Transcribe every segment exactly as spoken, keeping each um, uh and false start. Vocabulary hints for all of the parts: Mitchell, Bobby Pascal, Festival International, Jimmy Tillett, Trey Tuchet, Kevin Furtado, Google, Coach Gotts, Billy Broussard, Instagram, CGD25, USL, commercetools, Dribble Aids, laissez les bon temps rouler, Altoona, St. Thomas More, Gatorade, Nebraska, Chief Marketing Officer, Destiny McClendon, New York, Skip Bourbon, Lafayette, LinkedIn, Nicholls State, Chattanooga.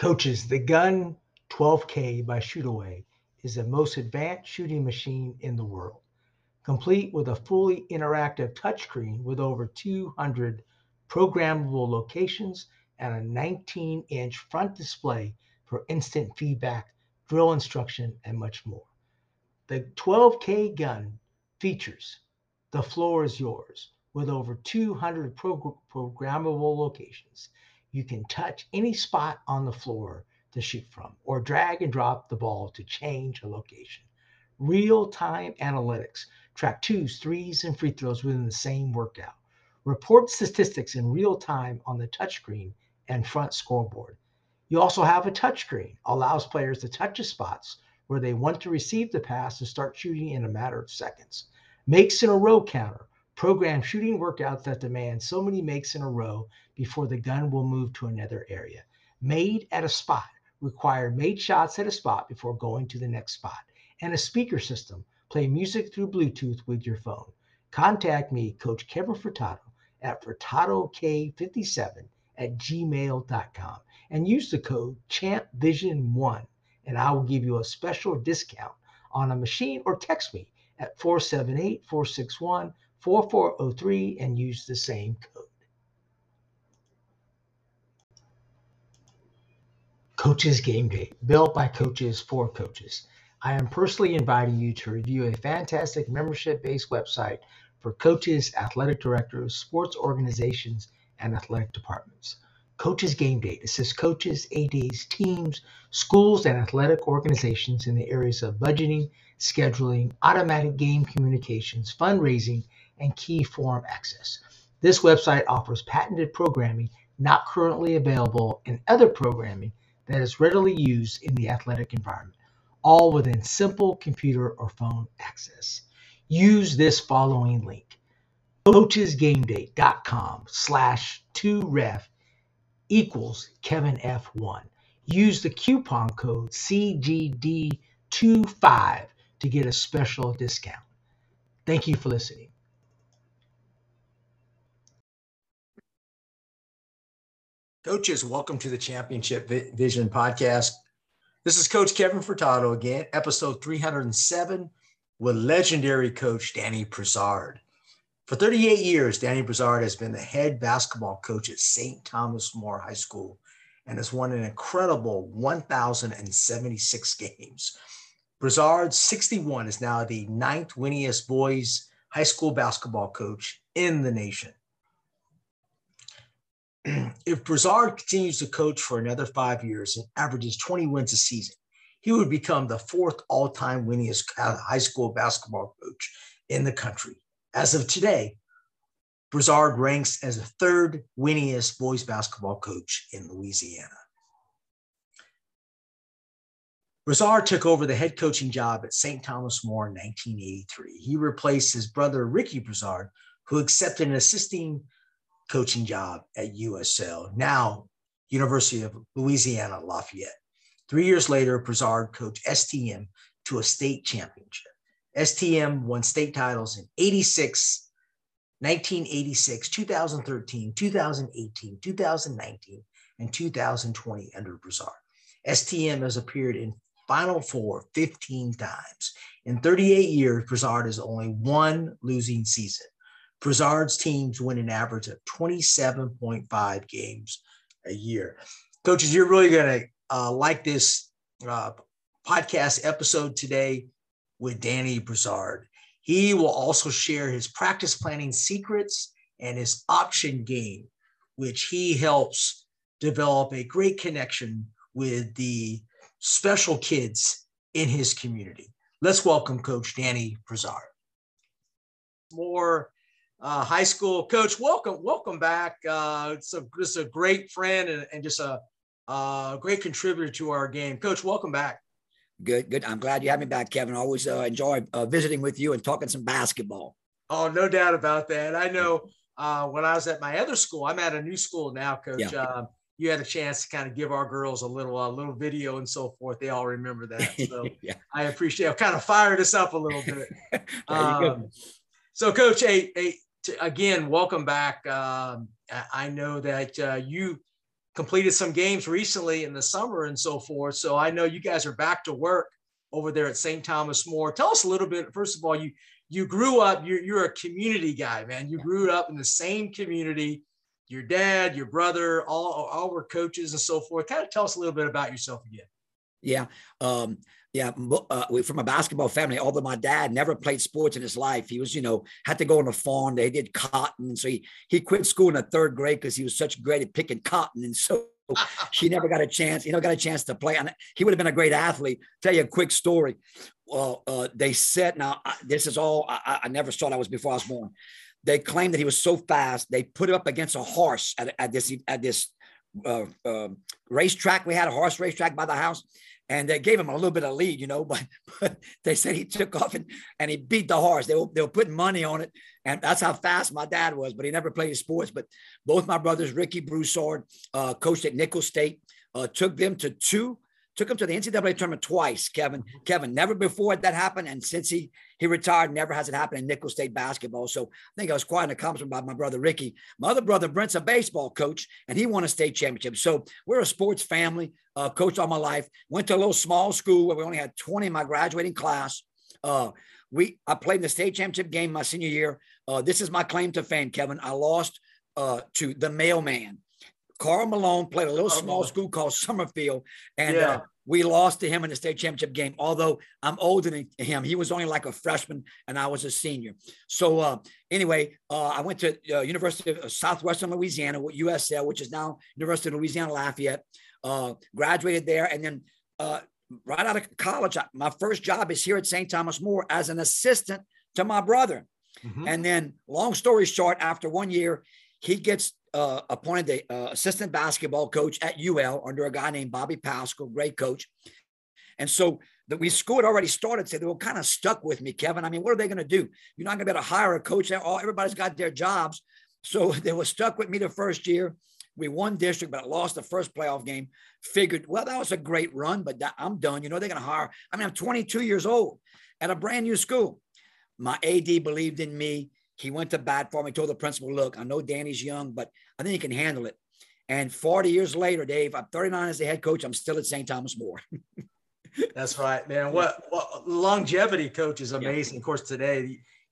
Coaches, the Gun twelve K by ShootAway is the most advanced shooting machine in the world, complete with a fully interactive touchscreen with over two hundred programmable locations and a nineteen inch front display for instant feedback, drill instruction, and much more. The twelve K Gun features The Floor is Yours with over two hundred pro- programmable locations. You can touch any spot on the floor to shoot from or drag and drop the ball to change a location. Real-time analytics track twos, threes, and free throws within the same workout. Report statistics in real time on the touchscreen and front scoreboard. You also have a touchscreen, allows players to touch the spots where they want to receive the pass and start shooting in a matter of seconds. Makes in a row counter. Program shooting workouts that demand so many makes in a row before the gun will move to another area. Made at a spot. Require made shots at a spot before going to the next spot. And a speaker system. Play music through Bluetooth with your phone. Contact me, Coach Kevin Furtado, at furtado k fifty-seven at gmail dot com and use the code champ vision one and I will give you a special discount on a machine, or text me at four seven eight, four six one, four four zero three and use the same code. Coaches Game Day, built by coaches for coaches. I am personally inviting you to review a fantastic membership-based website for coaches, athletic directors, sports organizations, and athletic departments. Coaches Game Day assists coaches, A Ds, teams, schools, and athletic organizations in the areas of budgeting, scheduling, automatic game communications, fundraising, and key forum access. This website offers patented programming not currently available and other programming that is readily used in the athletic environment, all within simple computer or phone access. Use this following link, coaches game day dot com slash two ref equals Kevin F one. Use the coupon code C G D twenty-five to get a special discount. Thank you for listening. Coaches, welcome to the Championship Vision Podcast. This is Coach Kevin Furtado again, episode three hundred seven with legendary coach Danny Broussard. For thirty-eight years, Danny Broussard has been the head basketball coach at Saint Thomas More High School and has won an incredible one thousand seventy-six games. Broussard, sixty-one, is now the ninth winningest boys high school basketball coach in the nation. If Broussard continues to coach for another five years and averages twenty wins a season, he would become the fourth all-time winningest high school basketball coach in the country. As of today, Broussard ranks as the third winningest boys basketball coach in Louisiana. Broussard took over the head coaching job at Saint Thomas More in nineteen eighty-three. He replaced his brother, Ricky Broussard, who accepted an assisting coaching job at U S L, now University of Louisiana Lafayette. Three years later, Broussard coached S T M to a state championship. S T M won state titles in eighty-six, nineteen eighty-six, two thousand thirteen, two thousand eighteen, two thousand nineteen, and two thousand twenty under Broussard. S T M has appeared in Final Four fifteen times. In thirty-eight years, Broussard has only one losing season. Broussard's teams win an average of twenty-seven point five games a year. Coaches, you're really going to uh, like this uh, podcast episode today with Danny Broussard. He will also share his practice planning secrets and his option game, which he helps develop a great connection with the special kids in his community. Let's welcome Coach Danny Broussard. More uh, high school coach, welcome, welcome back. Uh, it's a, just a great friend and, and just a, a great contributor to our game. Coach, welcome back. Good, good. I'm glad you have me back, Kevin. I always uh, enjoy uh, visiting with you and talking some basketball. Oh, no doubt about that. I know uh, when I was at my other school, I'm at a new school now, Coach. Yeah. Um, you had a chance to kind of give our girls a little uh, little video and so forth. They all remember that. So yeah. I appreciate it. I kind of fired us up a little bit. um, so, Coach, hey, hey, t- again, welcome back. Um, I-, I know that uh, you completed some games recently in the summer and so forth. So I know you guys are back to work over there at Saint Thomas More. Tell us a little bit. First of all, you you grew up, you're, you're a community guy, man. You grew up in the same community. Your dad, your brother, all, all were coaches and so forth. Kind of tell us a little bit about yourself again. Yeah. Um, yeah. Uh, we're from a basketball family, although my dad never played sports in his life. He was, you know, had to go on the farm. They did cotton. So he, he quit school in the third grade because he was such great at picking cotton. And so he never got a chance. He never got a chance to play. And he would have been a great athlete. Tell you a quick story. Uh, uh, they said, now, I, this is all, I, I never saw that was before I was born. They claimed that he was so fast. They put him up against a horse at, at this, at this, Uh, uh, racetrack. We had a horse racetrack by the house, and they gave him a little bit of lead, you know, but, but they said he took off and, and he beat the horse. They were, they were putting money on it, and that's how fast my dad was, but he never played sports. But both my brothers, Ricky Broussard, uh, coached at Nicholls State, uh, took them to two, took them to the N C double A tournament twice, Kevin. Kevin, never before that happened, and since he he retired, never has it happened in Nicholls State basketball. So I think I was quite an accomplishment by my brother, Ricky. My other brother, Brent's a baseball coach, and he won a state championship. So we're a sports family, uh, coached all my life. Went to a little small school where we only had twenty in my graduating class. Uh, we I played in the state championship game my senior year. Uh, this is my claim to fame, Kevin. I lost uh, to the mailman. Carl Malone played a little small school called Summerfield, and yeah. uh, we lost to him in the state championship game. Although I'm older than him, he was only like a freshman, and I was a senior. So uh, anyway, uh, I went to uh, University of Southwestern Louisiana, U S L, which is now University of Louisiana Lafayette. Uh, graduated there, and then uh, right out of college, I, my first job is here at Saint Thomas More as an assistant to my brother. Mm-hmm. And then, long story short, after one year, he gets Uh, appointed the uh, assistant basketball coach at U L under a guy named Bobby Pascal, great coach. And so the we school had already started, so they were kind of stuck with me, Kevin. I mean, what are they going to do? You're not going to be able to hire a coach. All everybody's got their jobs, so they were stuck with me the first year. We won district, but I lost the first playoff game. Figured, well, that was a great run, but that, I'm done. You know, they're going to hire. I mean, I'm twenty-two years old at a brand new school. My A D believed in me. He went to bat for me, told the principal, look, I know Danny's young, but I think he can handle it. And forty years later, Dave, I'm thirty-nine as the head coach. I'm still at Saint Thomas More. That's right, man. What, what longevity, coach, is amazing. Yeah. Of course, today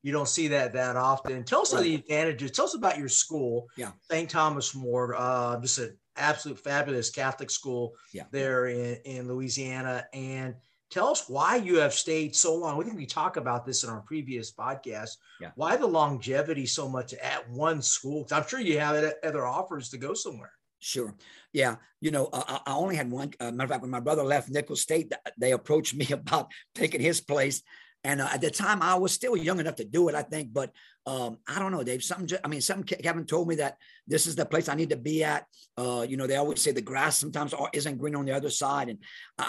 you don't see that that often. Tell us right. the advantages. Tell us about your school, yeah. Saint Thomas More. Uh, just an absolute fabulous Catholic school yeah. there in, in Louisiana. And tell us why you have stayed so long. We think we talked about this in our previous podcast. Yeah. Why the longevity so much at one school? I'm sure you have other offers to go somewhere. Sure. Yeah. You know, I, I only had one. Uh, matter of fact, when my brother left Nicholls State, they approached me about taking his place. And uh, at the time, I was still young enough to do it, I think. But um, I don't know, Dave. Something, just, I mean, something Kevin told me that this is the place I need to be at. Uh, you know, they always say the grass sometimes isn't green on the other side. And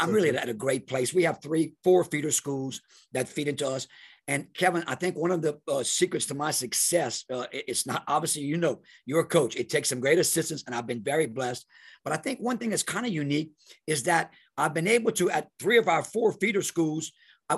I'm really at a great place. We have three, four feeder schools that feed into us. And Kevin, I think one of the uh, secrets to my success, uh, it's not obviously, you know, you're a coach. It takes some great assistance, and I've been very blessed. But I think one thing that's kind of unique is that I've been able to, at three of our four feeder schools,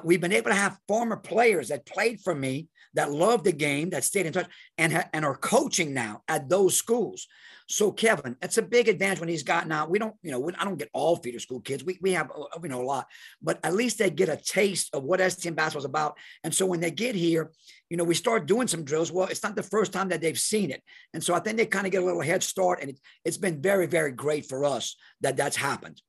we've been able to have former players that played for me, that loved the game, that stayed in touch, and, and are coaching now at those schools. So, Kevin, that's a big advantage when he's gotten out. We don't, you know, we, I don't get all feeder school kids. We, we have, you know, a lot. But at least they get a taste of what S T M basketball is about. And so when they get here, you know, we start doing some drills. Well, it's not the first time that they've seen it. And so I think they kind of get a little head start. And it, it's been very, very great for us that that's happened.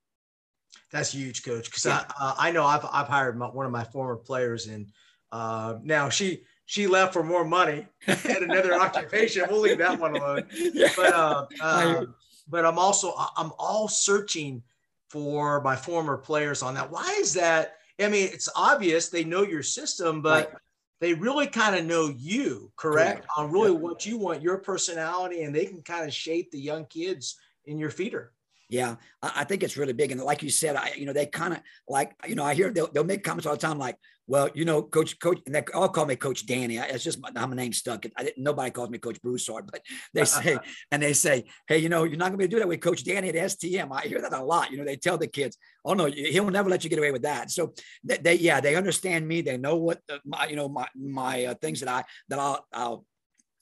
That's huge, coach. Because yeah. I uh, I know I've I've hired my, one of my former players, and uh, now she she left for more money and another occupation. We'll leave that one alone. Yeah. But uh, uh, but I'm also I'm all searching for my former players on that. Why is that? I mean, it's obvious they know your system, but right. they really kind of know you, correct? correct. On really yeah. what you want, your personality, and they can kind of shape the young kids in your feeder. Yeah, I think it's really big. And like you said, I, you know, they kind of like, you know, I hear they'll, they'll make comments all the time like, well, you know, coach, coach, and they all call me Coach Danny. I, it's just my, my name stuck. I didn't, nobody calls me Coach Broussard, but they say, and they say, hey, you know, you're not going to do that with Coach Danny at S T M. I hear that a lot. You know, they tell the kids, oh no, he'll never let you get away with that. So they, they yeah, they understand me. They know what, the, my, you know, my, my uh, things that I, that I'll, I'll,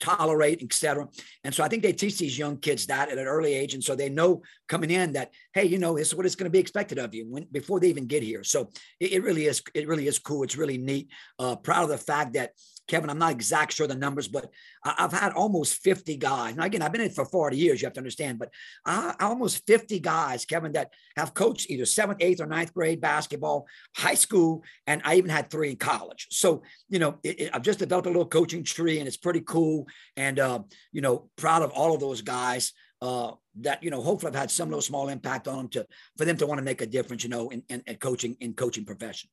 tolerate, et cetera. And so I think they teach these young kids that at an early age. And so they know coming in that, hey, you know, this is what it's going to be expected of you when, before they even get here. So it, it really is, it really is cool. It's really neat. Uh, proud of the fact that, Kevin, I'm not exact sure the numbers, but I, I've had almost fifty guys. Now, again, I've been in it for forty years, you have to understand, but I, I almost fifty guys, Kevin, that have coached either seventh, eighth, or ninth grade basketball, high school, and I even had three in college. So, you know, it, it, I've just developed a little coaching tree, and it's pretty cool. And, uh, you know, proud of all of those guys uh, that, you know, hopefully I've had some little small impact on them to, for them to want to make a difference, you know, in, in, in coaching, in coaching profession.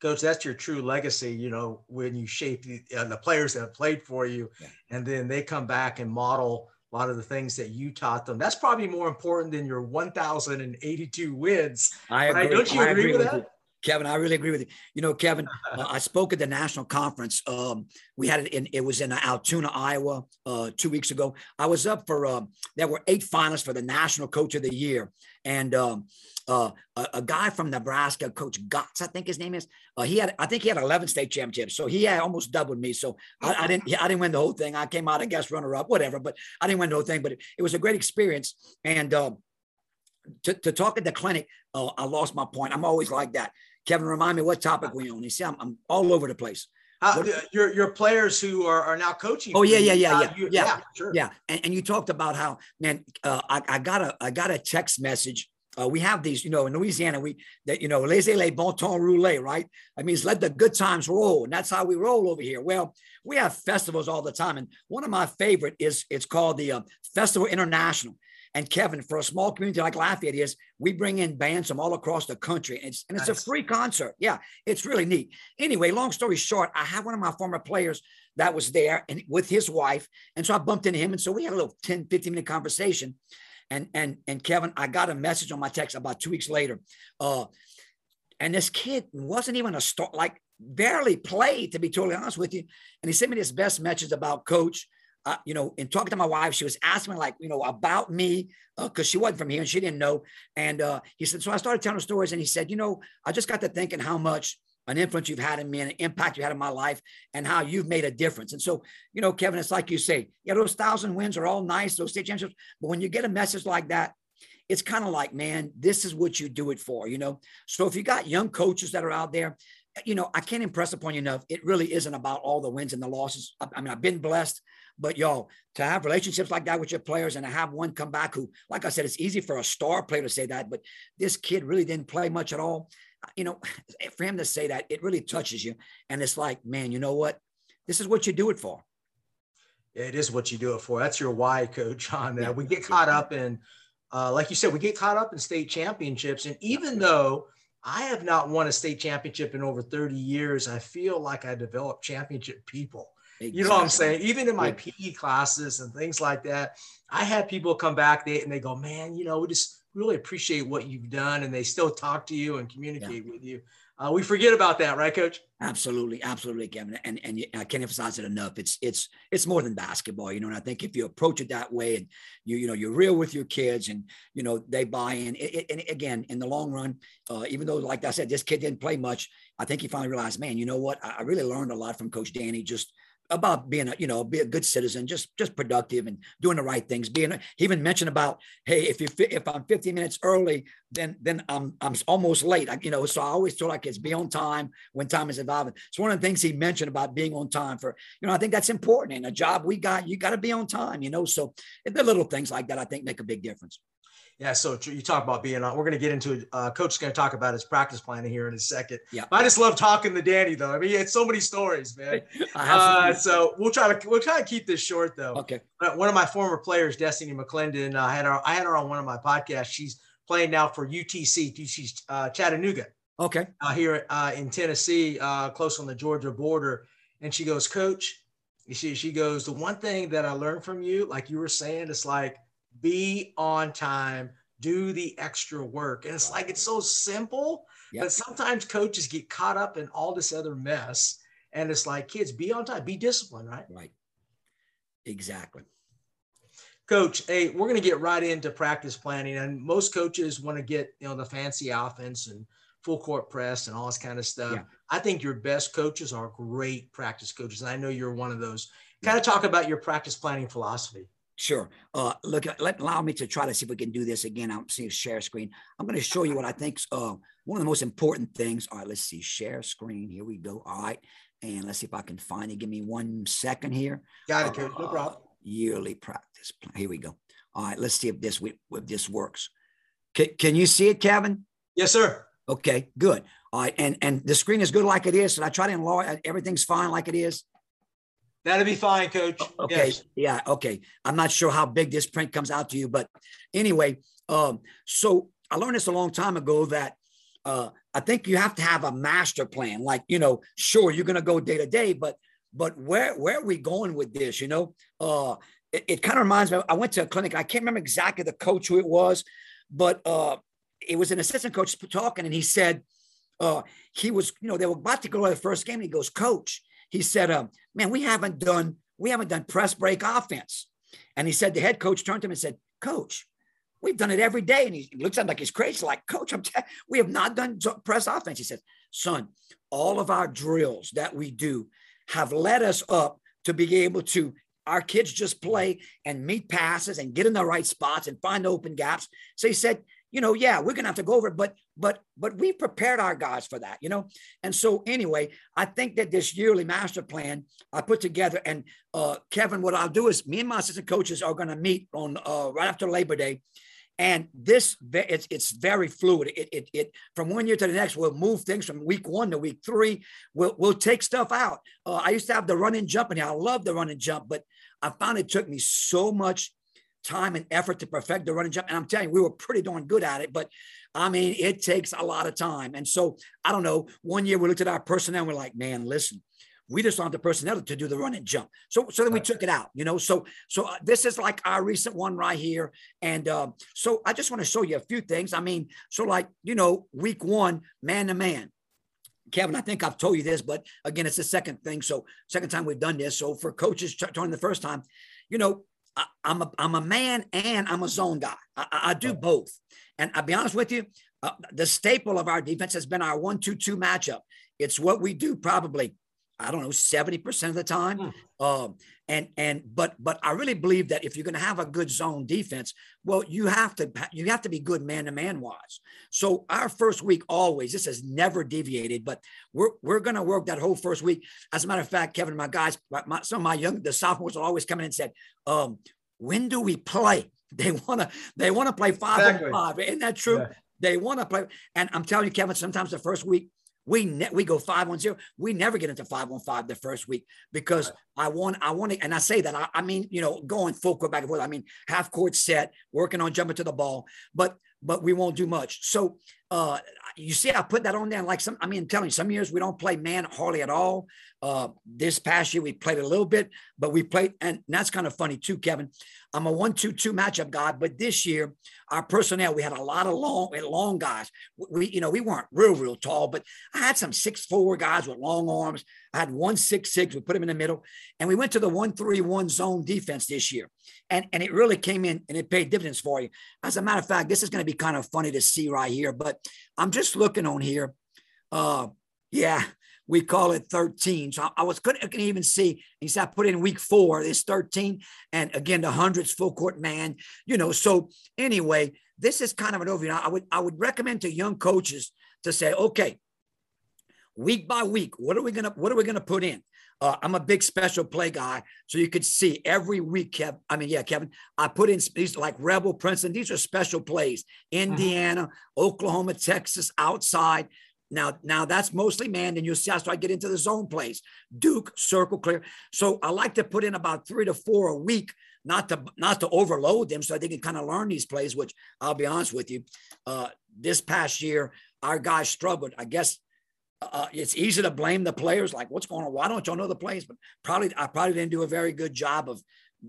Coach, that's your true legacy, you know, when you shape the, uh, the players that have played for you, yeah. and then they come back and model a lot of the things that you taught them. That's probably more important than your one thousand eighty-two wins. I agree. Right? Don't you agree, I agree with, with that? You. Kevin, I really agree with you. You know, Kevin, uh, I spoke at the national conference. Um, we had it in, it was in Altoona, Iowa, uh, two weeks ago. I was up for, uh, there were eight finalists for the National Coach of the Year. And um, uh, a, a guy from Nebraska, Coach Gotts, I think his name is, uh, he had, I think he had eleven state championships. So he had almost doubled me. So I, I didn't, I didn't win the whole thing. I came out, I guess, runner up, whatever, but I didn't win the whole thing, but it, it was a great experience. And uh, to, to talk at the clinic, uh, I lost my point. I'm always like that. Kevin, remind me what topic we on. You see, I'm, I'm all over the place. Uh, your your players who are, are now coaching. Oh yeah, yeah, yeah, yeah, uh, you, yeah, yeah, sure. yeah. And, and you talked about how, man, uh, I, I got a I got a text message. Uh, we have these, you know, in Louisiana, we that you know, laissez les bon temps rouler, right? I mean, let the good times roll, and that's how we roll over here. Well, we have festivals all the time, and one of my favorite is it's called the uh, Festival International. And Kevin, for a small community like Lafayette is, we bring in bands from all across the country. And it's, and it's nice. A free concert. Yeah, it's really neat. Anyway, long story short, I had one of my former players that was there and with his wife. And so I bumped into him. And so we had a little ten, fifteen minute conversation. And, and, and Kevin, I got a message on my text about two weeks later. Uh, and this kid wasn't even a star, like barely played, to be totally honest with you. And he sent me this best message about Coach. Uh, you know, in talking to my wife, she was asking me like, you know, about me, because uh, she wasn't from here and she didn't know. And uh, he said, so I started telling her stories and he said, you know, I just got to thinking how much an influence you've had in me and an impact you had in my life and how you've made a difference. And so, you know, Kevin, it's like you say, yeah, those thousand wins are all nice, those state championships. But when you get a message like that, it's kind of like, man, this is what you do it for, you know? So if you got young coaches that are out there, you know, I can't impress upon you enough. It really isn't about all the wins and the losses. I, I mean, I've been blessed. But y'all, to have relationships like that with your players and to have one come back who, like I said, it's easy for a star player to say that, but this kid really didn't play much at all. You know, for him to say that, it really touches you. And it's like, man, you know what? This is what you do it for. It is what you do it for. That's your why, Coach, on that. Yeah, we get caught up in, uh, like you said, we get caught up in state championships. And even though I have not won a state championship in over thirty years, I feel like I developed championship people. Exactly. You know what I'm saying? Even in my yeah. P E classes and things like that, I had people come back they, and they go, man, you know, we just really appreciate what you've done. And they still talk to you and communicate yeah. with you. Uh, we forget about that, right, Coach? Absolutely. Absolutely, Kevin. And, and I can't emphasize it enough. It's, it's, it's more than basketball, you know, and I think if you approach it that way and you, you know, you're real with your kids and, you know, they buy in it, it, and again, in the long run, uh, even though, like I said, this kid didn't play much, I think he finally realized, man, you know what? I, I really learned a lot from Coach Danny, just about being a, you know, be a good citizen, just, just productive and doing the right things. Being, he even mentioned about, hey, if you, if I'm fifteen minutes early, then, then I'm, I'm almost late. I, you know, so I always told our kids, be on time when time is involved. It's one of the things he mentioned about being on time for, you know, I think that's important in a job we got, you got to be on time, you know? So the little things like that, I think make a big difference. Yeah. So you talk about being on, we're going to get into, uh, Coach is going to talk about his practice planning here in a second. Yeah. I just love talking to Danny though. I mean, he had so many stories, man. uh, so we'll try to, we'll try to keep this short though. Okay. One of my former players, Destiny McClendon, I uh, had her, I had her on one of my podcasts. She's playing now for U T C, she's uh, Chattanooga. Okay. Uh, here uh, in Tennessee, uh, close on the Georgia border. And she goes, Coach, she, she goes, the one thing that I learned from you, like you were saying, it's like, be on time, do the extra work. And it's like, it's so simple, yep. but sometimes coaches get caught up in all this other mess. And it's like, kids, be on time, be disciplined, right? Right. Exactly. Coach, hey, we're going to get right into practice planning. And most coaches want to get, you know, the fancy offense and full court press and all this kind of stuff. Yeah. I think your best coaches are great practice coaches. And I know you're one of those. kind of talk about your practice planning philosophy. Sure. Uh, look, let, allow me to try to see if we can do this again. I'm seeing share screen. I'm going to show you what I think's uh, one of the most important things. All right, let's see. Share screen. Here we go. All right. And let's see if I can find it. Give me one second here. Got it, Coach. No problem. Uh, yearly practice plan. Here we go. All right. Let's see if this, if this works. Can, can you see it, Kevin? Yes, sir. Okay, good. All right. And, and the screen is good like it is. So I try to enlarge. Everything's fine like it is. That'll be fine, Coach. Okay. Yes. Yeah. Okay. I'm not sure how big this print comes out to you, but anyway, um, so I learned this a long time ago that uh, I think you have to have a master plan. Like, you know, sure, you're going to go day to day, but, but where, where are we going with this? You know, uh, it, it kind of reminds me, I went to a clinic. I can't remember exactly the coach who it was, but uh, it was an assistant coach talking. And he said, uh, he was, you know, they were about to go to the first game. And he goes, Coach, he said, um, man, we haven't done, we haven't done press break offense. And he said, the head coach turned to him and said, Coach, we've done it every day. And he looks at him like he's crazy. Like, Coach, I'm t- we have not done press offense. He said, son, all of our drills that we do have led us up to be able to, our kids just play and meet passes and get in the right spots and find open gaps. So he said, you know, yeah, we're going to have to go over it, but, but, but we prepared our guys for that, you know? And so anyway, I think that this yearly master plan I put together, and uh, Kevin, what I'll do is me and my assistant coaches are going to meet on uh, right after Labor Day. And this, it's, it's very fluid. It, it, it, from one year to the next, we'll move things from week one to week three. We'll, we'll take stuff out. Uh, I used to have the run and jump in here. I love the run and jump, but I found it took me so much time and effort to perfect the run and jump. And I'm telling you, we were pretty darn good at it, but I mean, it takes a lot of time. And so I don't know, one year we looked at our personnel and we're like, man, listen, we just don't have the personnel to do the run and jump. So, so then we took it out, you know, so, so this is like our recent one right here. And um, so I just want to show you a few things. I mean, so like, you know, week one, man to man, Kevin, I think I've told you this, but again, it's the second thing. So second time we've done this. So for coaches t- during the first time, you know, I'm a, I'm a man and I'm a zone guy. I, I do both. And I'll be honest with you, uh, the staple of our defense has been our one, two, two matchup. It's what we do probably, I don't know, seventy percent of the time. Mm. Um, and, and, but, but I really believe that if you're going to have a good zone defense, well, you have to, you have to be good man to man wise. So our first week always, this has never deviated, but we're, we're going to work that whole first week. As a matter of fact, Kevin, my guys, my, some of my young, the sophomores will always come in and said, um, when do we play? They want to, they want to play five exactly. on five. Isn't that true? Yeah. They want to play. And I'm telling you, Kevin, sometimes the first week, We ne- we go five on zero. We never get into five on five the first week because right. I want I want to, and I say that I, I mean you know going full court back and forth. I mean half court set, working on jumping to the ball, but but we won't do much. So uh, you see, I put that on there. Like some, I mean, I'm telling you, some years we don't play man hardly at all. Uh, this past year we played a little bit, but we played, and that's kind of funny too, Kevin. I'm a one two two matchup guy, but this year our personnel, we had a lot of long long guys. We, you know, we weren't real, real tall, but I had some six four guys with long arms. I had one six six. We put him in the middle, and we went to the one three one zone defense this year, and and it really came in and it paid dividends for you. As a matter of fact, this is going to be kind of funny to see right here, but I'm just looking on here. Uh, yeah. We call it thirteen. So I, I was couldn't, couldn't even see. He said, I put in week four, this thirteen. And again, the hundreds full court man, you know, so anyway, this is kind of an overview. I would, I would recommend to young coaches to say, okay, week by week, what are we going to, what are we going to put in? Uh, I'm a big special play guy. So you could see every week, Kev, I mean, yeah, Kevin, I put in these like Rebel, Princeton. These are special plays, Indiana, uh-huh. Oklahoma, Texas, outside. Now, now that's mostly manned, and you'll see I start get into the zone plays. Duke, circle clear. So I like to put in about three to four a week, not to not to overload them, so they can kind of learn these plays. Which I'll be honest with you, uh, this past year our guys struggled. I guess uh, it's easy to blame the players, like what's going on? Why don't y'all know the plays? But probably I probably didn't do a very good job of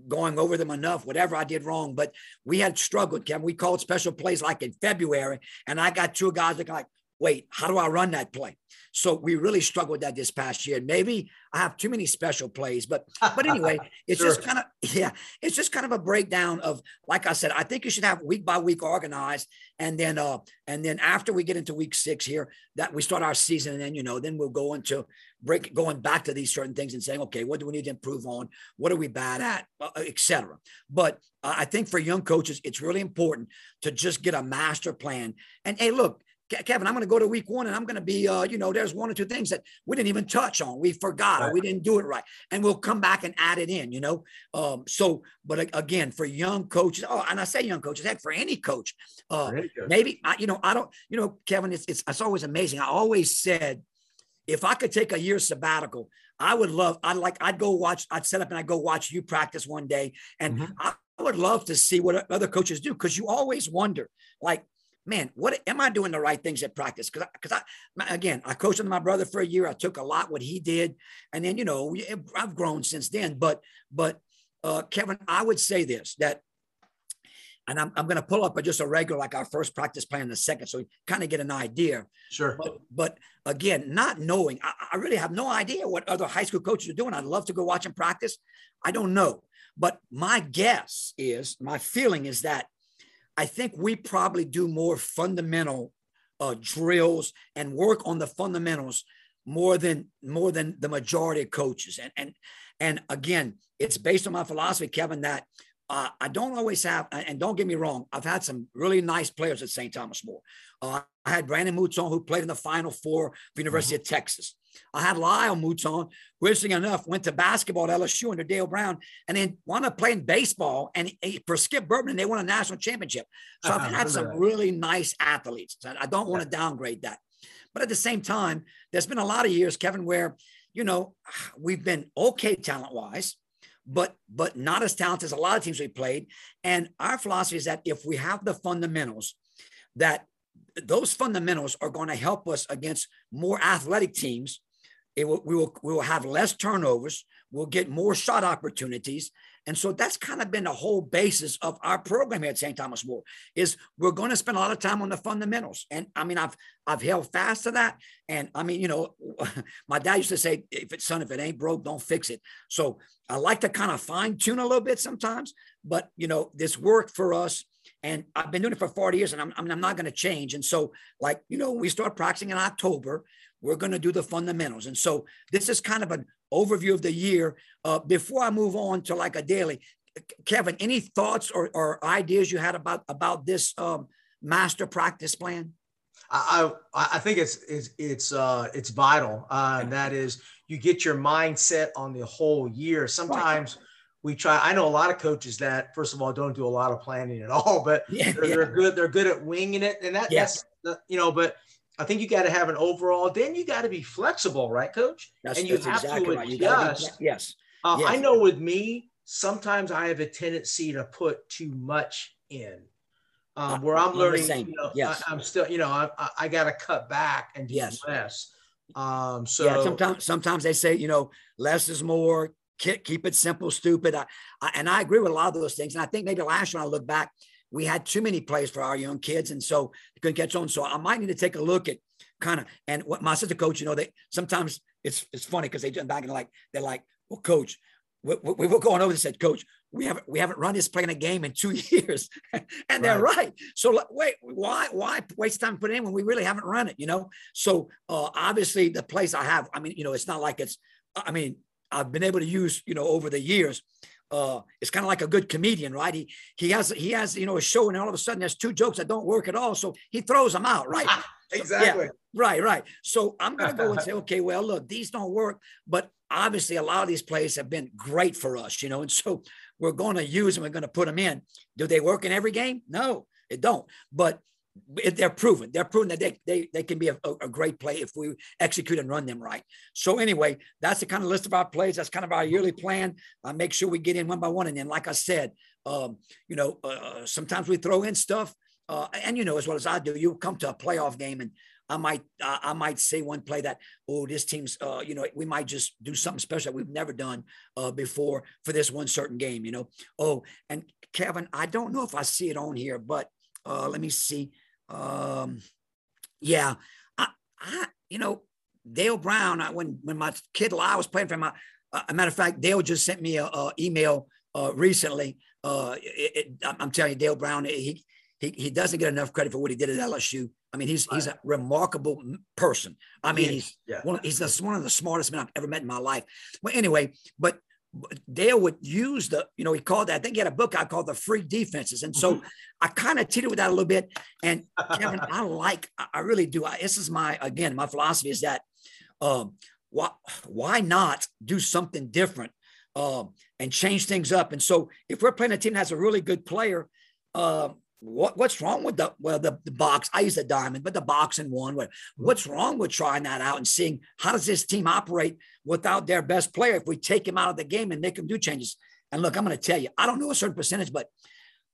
going over them enough, whatever I did wrong, but we had struggled, Kevin. We called special plays like in February, and I got two guys looking like, wait, how do I run that play? So we really struggled with that this past year. Maybe I have too many special plays, but, but anyway, it's sure. just kind of, yeah, it's just kind of a breakdown of, like I said, I think you should have week by week organized. And then, uh, and then after we get into week six here, that we start our season, and then, you know, then we'll go into break, going back to these certain things and saying, okay, what do we need to improve on? What are we bad at, uh, et cetera. But uh, I think for young coaches, it's really important to just get a master plan. And hey, look, Kevin, I'm going to go to week one and I'm going to be, uh, you know, there's one or two things that we didn't even touch on. We forgot or we didn't do it right. And we'll come back and add it in, you know? Um, so, but again, for young coaches, oh, and I say young coaches, heck, for any coach, uh, maybe, I, you know, I don't, you know, Kevin, it's, it's, it's always amazing. I always said, if I could take a year sabbatical, I would love, I'd like, I'd go watch, I'd set up and I'd go watch you practice one day. And mm-hmm. I would love to see what other coaches do. Cause you always wonder, like, man, what am I doing the right things at practice? Because, because I, I, again, I coached with my brother for a year. I took a lot what he did, and then you know I've grown since then. But, but uh, Kevin, I would say this that, and I'm I'm going to pull up just a regular like our first practice plan in the second, so we kind of get an idea. Sure. But, but again, not knowing, I, I really have no idea what other high school coaches are doing. I'd love to go watch them practice. I don't know, but my guess is, my feeling is that. I think we probably do more fundamental uh, drills and work on the fundamentals more than more than the majority of coaches. And and and again, it's based on my philosophy, Kevin, that uh, I don't always have. And don't get me wrong, I've had some really nice players at Saint Thomas More. Uh, I had Brandon Mouton, who played in the Final Four for the University mm-hmm. of Texas. I had Lyle Mouton, who, interesting enough, went to basketball at L S U under Dale Brown and then wound up playing baseball and he, for Skip Bourbon, and they won a national championship. So uh-huh. I've had some really nice athletes. I don't want to downgrade that. But at the same time, there's been a lot of years, Kevin, where, you know, we've been okay talent-wise, but but not as talented as a lot of teams we played. And our philosophy is that if we have the fundamentals, that those fundamentals are going to help us against more athletic teams. It will, we will we will have less turnovers. We'll get more shot opportunities. And so that's kind of been the whole basis of our program here at Saint Thomas More is we're going to spend a lot of time on the fundamentals. And I mean, I've, I've held fast to that. And I mean, you know, my dad used to say, if it's son, if it ain't broke, don't fix it. So I like to kind of fine tune a little bit sometimes, but you know, this worked for us. And I've been doing it for forty years and I'm, I'm not going to change. And so like, you know, we start practicing in October, we're going to do the fundamentals. And so this is kind of an overview of the year. Uh, before I move on to like a daily, Kevin, any thoughts or, or ideas you had about, about this um, master practice plan? I, I, I think it's, it's, it's, uh, it's vital. Uh, and that is you get your mindset on the whole year. Sometimes right. We try, I know a lot of coaches that, first of all, don't do a lot of planning at all, but yeah, they're, yeah. they're good. They're good at winging it. And that, yes. that's, you know, but I think you got to have an overall, then you got to be flexible, right, Coach? That's, and you that's have exactly to adjust. Right. You gotta be, yes. Uh, yes. I know with me, sometimes I have a tendency to put too much in um, where I'm, I'm learning, you know, yes. I, I'm still, you know, I, I got to cut back and do yes. less. Um, so yeah, sometimes, sometimes they say, you know, less is more. Keep it simple, stupid. I, I, and I agree with a lot of those things. And I think maybe last year when I look back, we had too many plays for our young kids. And so they couldn't catch on. So I might need to take a look at kind of, and what my sister coach, you know, they sometimes it's it's funny because they jump back and like, they're like, well, coach, we, we were going over this and said, coach, we haven't, we haven't run this play in a game in two years. and right. they're right. So wait, why, why waste time to put it in when we really haven't run it, you know? So uh, obviously the place I have, I mean, you know, it's not like it's, I mean, I've been able to use, you know, over the years, uh, it's kind of like a good comedian, right? He, he has, he has, you know, a show and all of a sudden there's two jokes that don't work at all. So he throws them out. Right. Ah, exactly. So, yeah, right. Right. So I'm going to go and say, okay, well, look, these don't work, but obviously a lot of these plays have been great for us, you know? And so we're going to use them. We're going to put them in. Do they work in every game? No, it don't. But they're proven. They're proven that they they, they can be a, a great play if we execute and run them right. So anyway, that's the kind of list of our plays. That's kind of our yearly plan. I make sure we get in one by one. And then, like I said, um, you know, uh, sometimes we throw in stuff. Uh, and, you know, as well as I do, you come to a playoff game and I might uh, I might say one play that, oh, this team's, uh, you know, we might just do something special that we've never done uh, before for this one certain game, you know. Oh, and Kevin, I don't know if I see it on here, but uh, let me see. Um, yeah, I, you know, Dale Brown, I, when, when my kid, I was playing for him. I, uh, a matter of fact, Dale just sent me a, a email uh, recently. Uh, it, it, I'm telling you, Dale Brown, he, he, he doesn't get enough credit for what he did at L S U. I mean, he's, right. he's a remarkable person. I mean, he's, yeah. one, he's the, one of the smartest men I've ever met in my life. Well, anyway, but Dale would use the, you know, he called that, I think he had a book I called The Free Defenses. And so mm-hmm. I kind of teetered with that a little bit. And Kevin, I like, I really do. I, this is my, again, my philosophy is that um, why, why not do something different um, and change things up? And so if we're playing a team that has a really good player, uh, what what's wrong with the, well, the, the box, I use the diamond, but the box and one, what, what's wrong with trying that out and seeing how does this team operate without their best player? If we take him out of the game and make him do changes. And look, I'm going to tell you, I don't know a certain percentage, but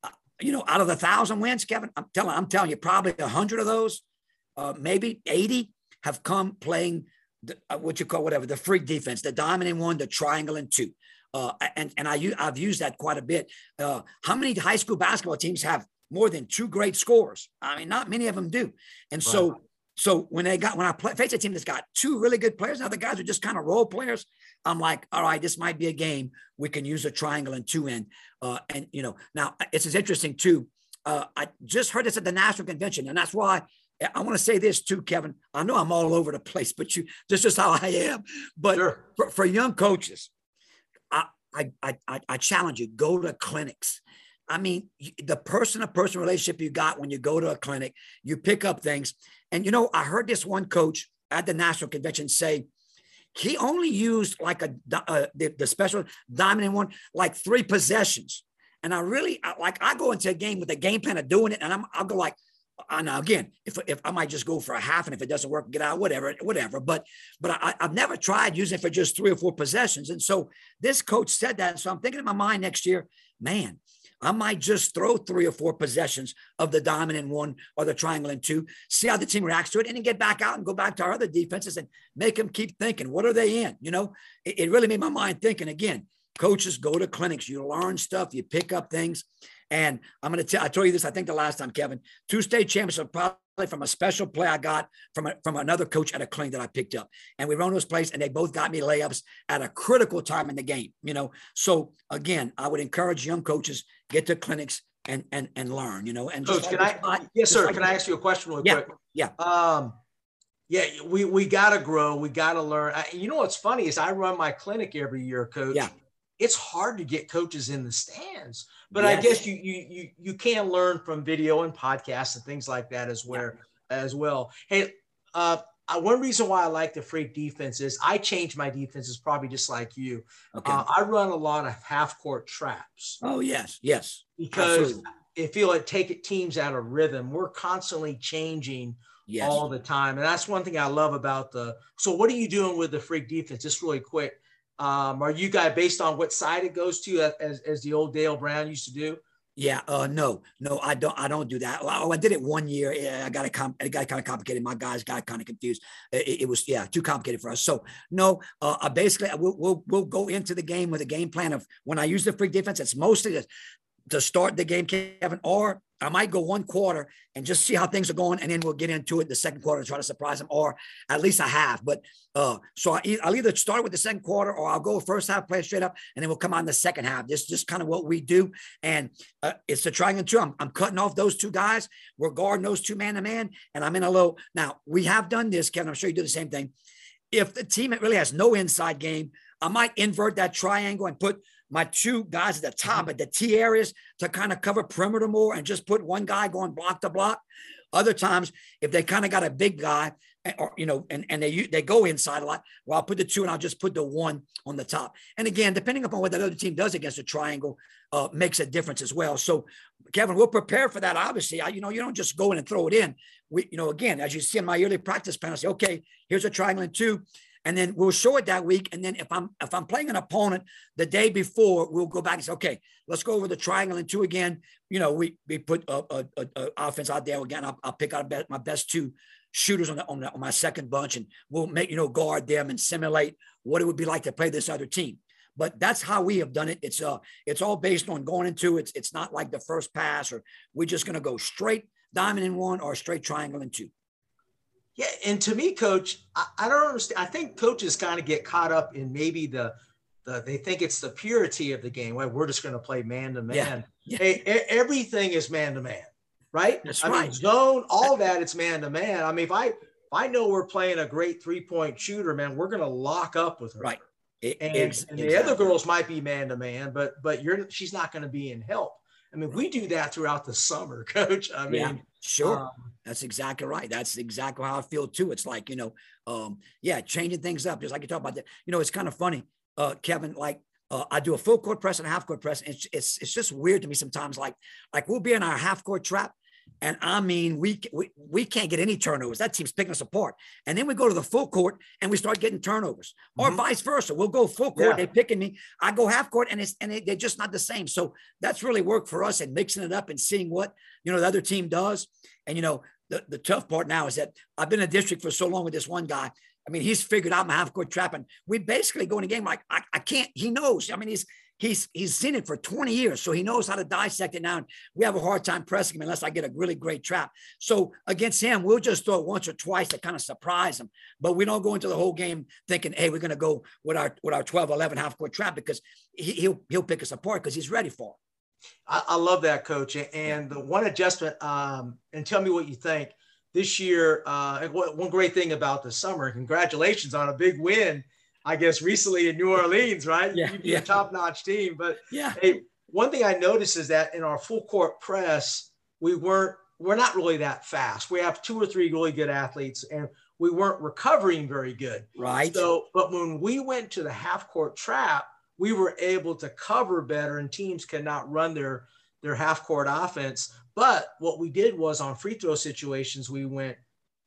uh, you know, out of the thousand wins, Kevin, I'm telling, I'm telling you probably a hundred of those, uh, maybe eighty have come playing the, uh, what you call whatever, the free defense, the diamond and one, the triangle and two. Uh, and, and I, I've used that quite a bit. Uh, how many high school basketball teams have more than two great scorers? I mean, not many of them do. And right. so, so when they got, when I play, face a team that's got two really good players, the other guys are just kind of role players. I'm like, all right, this might be a game. We can use a triangle and two in. Uh, and, you know, now it's as interesting too. Uh, I just heard this at the national convention, and that's why I want to say this too, Kevin. I know I'm all over the place, but you, this is how I am, but sure. for, for young coaches, I, I, I, I challenge you, go to clinics. I mean, the person-to-person relationship you got when you go to a clinic, you pick up things. And, you know, I heard this one coach at the national convention say he only used like a uh, the, the special dominant one, like three possessions. And I really I, like I go into a game with a game plan of doing it. And I'm, I'll go like, I know again, if, if I might just go for a half, and if it doesn't work, get out, whatever, whatever. But, but I, I've never tried using it for just three or four possessions. And so this coach said that. And so I'm thinking in my mind next year, man, I might just throw three or four possessions of the diamond in one or the triangle in two, see how the team reacts to it, and then get back out and go back to our other defenses and make them keep thinking, what are they in? You know, it, it really made my mind thinking. Again, coaches, go to clinics, you learn stuff, you pick up things. And I'm going to tell, I told you this, I think the last time, Kevin, two state championships probably from a special play I got from, a, from another coach at a clinic that I picked up. And we run this place and they both got me layups at a critical time in the game, you know? So again, I would encourage young coaches, get to clinics and, and, and learn, you know, and coach, just can I, not, yes, sir. Like, can I ask you a question really yeah, quick? Yeah. Um, yeah, we, we got to grow. We got to learn. I, you know, what's funny is I run my clinic every year, coach. Yeah. It's hard to get coaches in the stands, but yes. I guess you, you, you, you can learn from video and podcasts and things like that as well, yeah. as well. Hey, uh, one reason why I like the free defense is I change my defenses probably just like you. Okay. Uh, I run a lot of half court traps. Oh yes. Yes. Because absolutely. I feel like take teams out of rhythm. We're constantly changing yes. all the time. And that's one thing I love about the, so what are you doing with the free defense? Just really quick. Um, are you guys based on what side it goes to as, as the old Dale Brown used to do? Yeah, uh, no, no, I don't, I don't do that. Oh, I did it one year. Yeah, I got it, it got kind of complicated. My guys got kind of confused. It, it was, yeah, too complicated for us. So no, uh, I basically, we'll, we'll, we'll go into the game with a game plan of when I use the free defense, it's mostly to, to start the game, Kevin, or I might go one quarter and just see how things are going. And then we'll get into it the second quarter and try to surprise them, or at least I have. But uh, so I, I'll either start with the second quarter, or I'll go first half, play straight up, and then we'll come on the second half. This is just kind of what we do. And uh, it's the triangle two. I'm, I'm cutting off those two guys. We're guarding those two man to man. And I'm in a low. Now we have done this, Kevin. I'm sure you do the same thing. If the team really has no inside game, I might invert that triangle and put my two guys at the top at the T areas to kind of cover perimeter more and just put one guy going block to block. Other times, if they kind of got a big guy or, you know, and, and they, they go inside a lot, well, I'll put the two and I'll just put the one on the top. And again, depending upon what that other team does against the triangle uh, makes a difference as well. So Kevin, we'll prepare for that. Obviously, I, you know, you don't just go in and throw it in. We, you know, again, as you see in my yearly practice plan, I say, okay, here's a triangle and two. And then we'll show it that week. And then if I'm if I'm playing an opponent the day before, we'll go back and say, okay, let's go over the triangle and two again. You know, we we put a, a, a offense out there again. I'll, I'll pick out my best two shooters on the, on, the, on my second bunch, and we'll make you know guard them and simulate what it would be like to play this other team. But that's how we have done it. It's uh it's all based on going into it's it's not like the first pass, or we're just gonna go straight diamond in one or straight triangle in two. Yeah. And to me, coach, I, I don't understand. I think coaches kind of get caught up in maybe the, the, they think it's the purity of the game. Well, we're just going to play man to man. Everything is man to man, right? That's I right. mean, zone, all that, it's man to man. I mean, if I, if I know we're playing a great three point shooter, man, we're going to lock up with her. Right. It, and, exactly. and the other girls might be man to man, but, but you're, she's not going to be in help. I mean, we do that throughout the summer, coach. I mean, yeah, sure. Um, That's exactly right. That's exactly how I feel too. It's like, you know, um, yeah, changing things up. Just like you talk about that. You know, it's kind of funny, uh, Kevin, like uh, I do a full court press and a half court press. And it's, it's, it's just weird to me sometimes, like, like we'll be in our half court trap. And I mean, we, we, we can't get any turnovers. That team's picking us apart. And then we go to the full court and we start getting turnovers, or mm-hmm. vice versa. We'll go full court. Yeah. They're picking me. I go half court and it's, and it, they're just not the same. So that's really worked for us, and mixing it up and seeing what, you know, the other team does. And, you know, the, the tough part now is that I've been in a district for so long with this one guy. I mean, he's figured out my half court trap, and we basically go in a game like, I, I can't, he knows. I mean, he's, He's he's seen it for twenty years, so he knows how to dissect it now. And we have a hard time pressing him unless I get a really great trap. So against him, we'll just throw it once or twice to kind of surprise him. But we don't go into the whole game thinking, hey, we're going to go with our with our twelve eleven half-court trap, because he, he'll he'll pick us apart because he's ready for it. I, I love that, coach. And the one adjustment, um, and tell me what you think. This year, uh, one great thing about the summer, congratulations on a big win, I guess, recently in New Orleans, right? Yeah, You'd be yeah. a top-notch team. But yeah. hey, one thing I noticed is that in our full court press, we weren't, we're not really that fast. We have two or three really good athletes, and we weren't recovering very good. Right. So, but when we went to the half court trap, we were able to cover better, and teams cannot run their, their half court offense. But what we did was, on free throw situations, we went